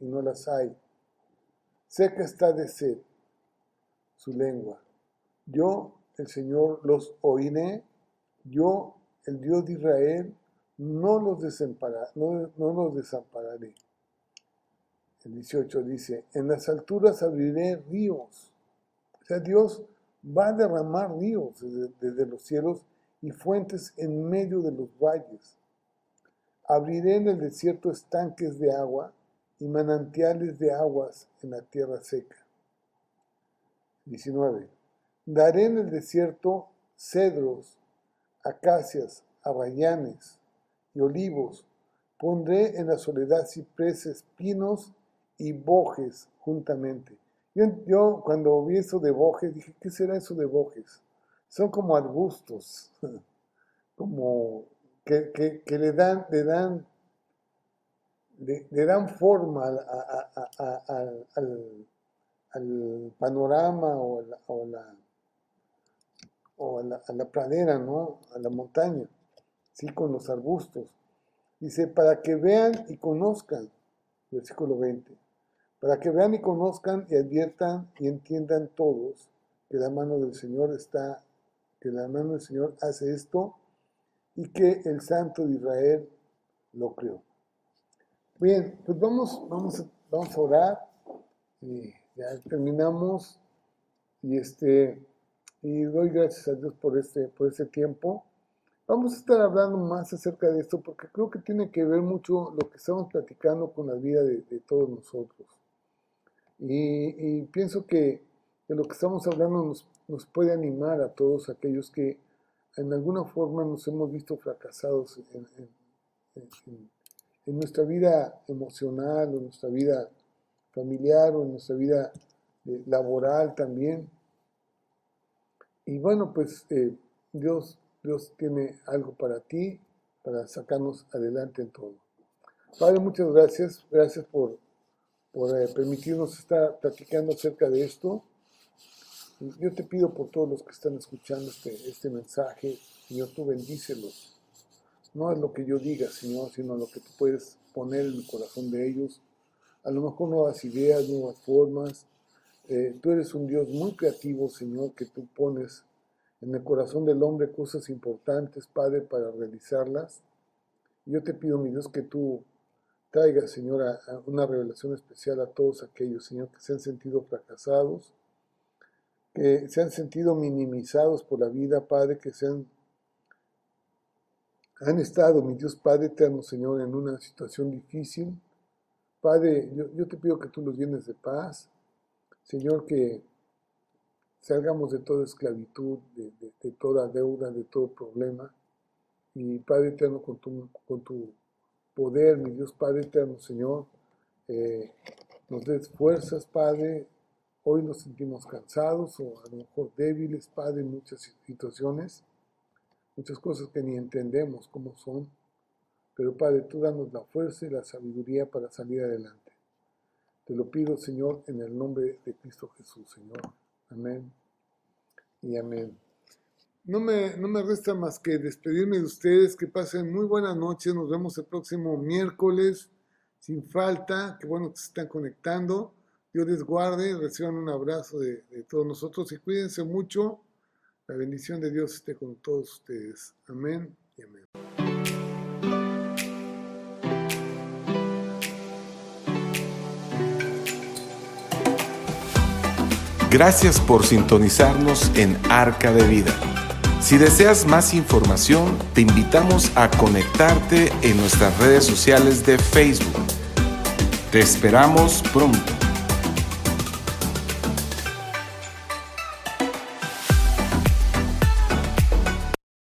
y no las hay. Seca está de sed su lengua. Yo, el Señor, los oiré. Yo, el Dios de Israel, no los desampararé. No, no los desampararé. El dieciocho dice, en las alturas abriré ríos. O sea, Dios va a derramar ríos desde, desde los cielos y fuentes en medio de los valles. Abriré en el desierto estanques de agua y manantiales de aguas en la tierra seca. diecinueve. Daré en el desierto cedros, acacias, arrayanes y olivos. Pondré en la soledad cipreses, pinos y bojes juntamente. Yo, yo cuando vi eso de bojes, dije, ¿qué será eso de bojes? Son como arbustos, como que, que, que le dan, le dan, le, le dan forma a, a, a, a, a, al, al panorama o, la, o, la, o a, la, a la pradera, ¿no? A la montaña, sí, con los arbustos. Dice, para que vean y conozcan, versículo veinte, para que vean y conozcan y adviertan y entiendan todos que la mano del Señor está, que la mano del Señor hace esto y que el Santo de Israel lo creó. Bien, pues vamos, vamos, vamos a orar y ya terminamos y este y doy gracias a Dios por este, por este tiempo. Vamos a estar hablando más acerca de esto porque creo que tiene que ver mucho lo que estamos platicando con la vida de, de todos nosotros. Y, y pienso que de lo que estamos hablando nos, nos puede animar a todos aquellos que en alguna forma nos hemos visto fracasados en, en, en, en nuestra vida emocional, o en nuestra vida familiar, o en nuestra vida eh, laboral también. Y bueno, pues eh, Dios, Dios tiene algo para ti, para sacarnos adelante en todo. Padre, muchas gracias. Gracias por, por eh, permitirnos estar platicando acerca de esto. Yo te pido por todos los que están escuchando este, este mensaje, Señor, tú bendícelos. No es lo que yo diga, Señor, sino lo que tú puedes poner en el corazón de ellos. A lo mejor nuevas ideas, nuevas formas. Eh, tú eres un Dios muy creativo, Señor, que tú pones en el corazón del hombre cosas importantes, Padre, para realizarlas. Yo te pido, mi Dios, que tú traigas, Señor, a, a una revelación especial a todos aquellos, Señor, que se han sentido fracasados, que se han sentido minimizados por la vida, Padre, que se han, han estado, mi Dios Padre eterno, Señor, en una situación difícil. Padre, yo, yo te pido que tú los llenes de paz, Señor, que salgamos de toda esclavitud, de, de, de toda deuda, de todo problema. Y Padre eterno, con tu, con tu poder, mi Dios Padre eterno, Señor, eh, nos des fuerzas, Padre. Hoy nos sentimos cansados o a lo mejor débiles, Padre, en muchas situaciones, muchas cosas que ni entendemos cómo son. Pero, Padre, tú danos la fuerza y la sabiduría para salir adelante. Te lo pido, Señor, en el nombre de Cristo Jesús, Señor. Amén y amén. No me, no me resta más que despedirme de ustedes, que pasen muy buenas noches, nos vemos el próximo miércoles, sin falta, qué bueno que se están conectando, Dios les guarde, reciban un abrazo de, de todos nosotros y cuídense mucho, la bendición de Dios esté con todos ustedes, amén y amén. Gracias por sintonizarnos en Arca de Vida. Si deseas más información, te invitamos a conectarte en nuestras redes sociales de Facebook. Te esperamos pronto.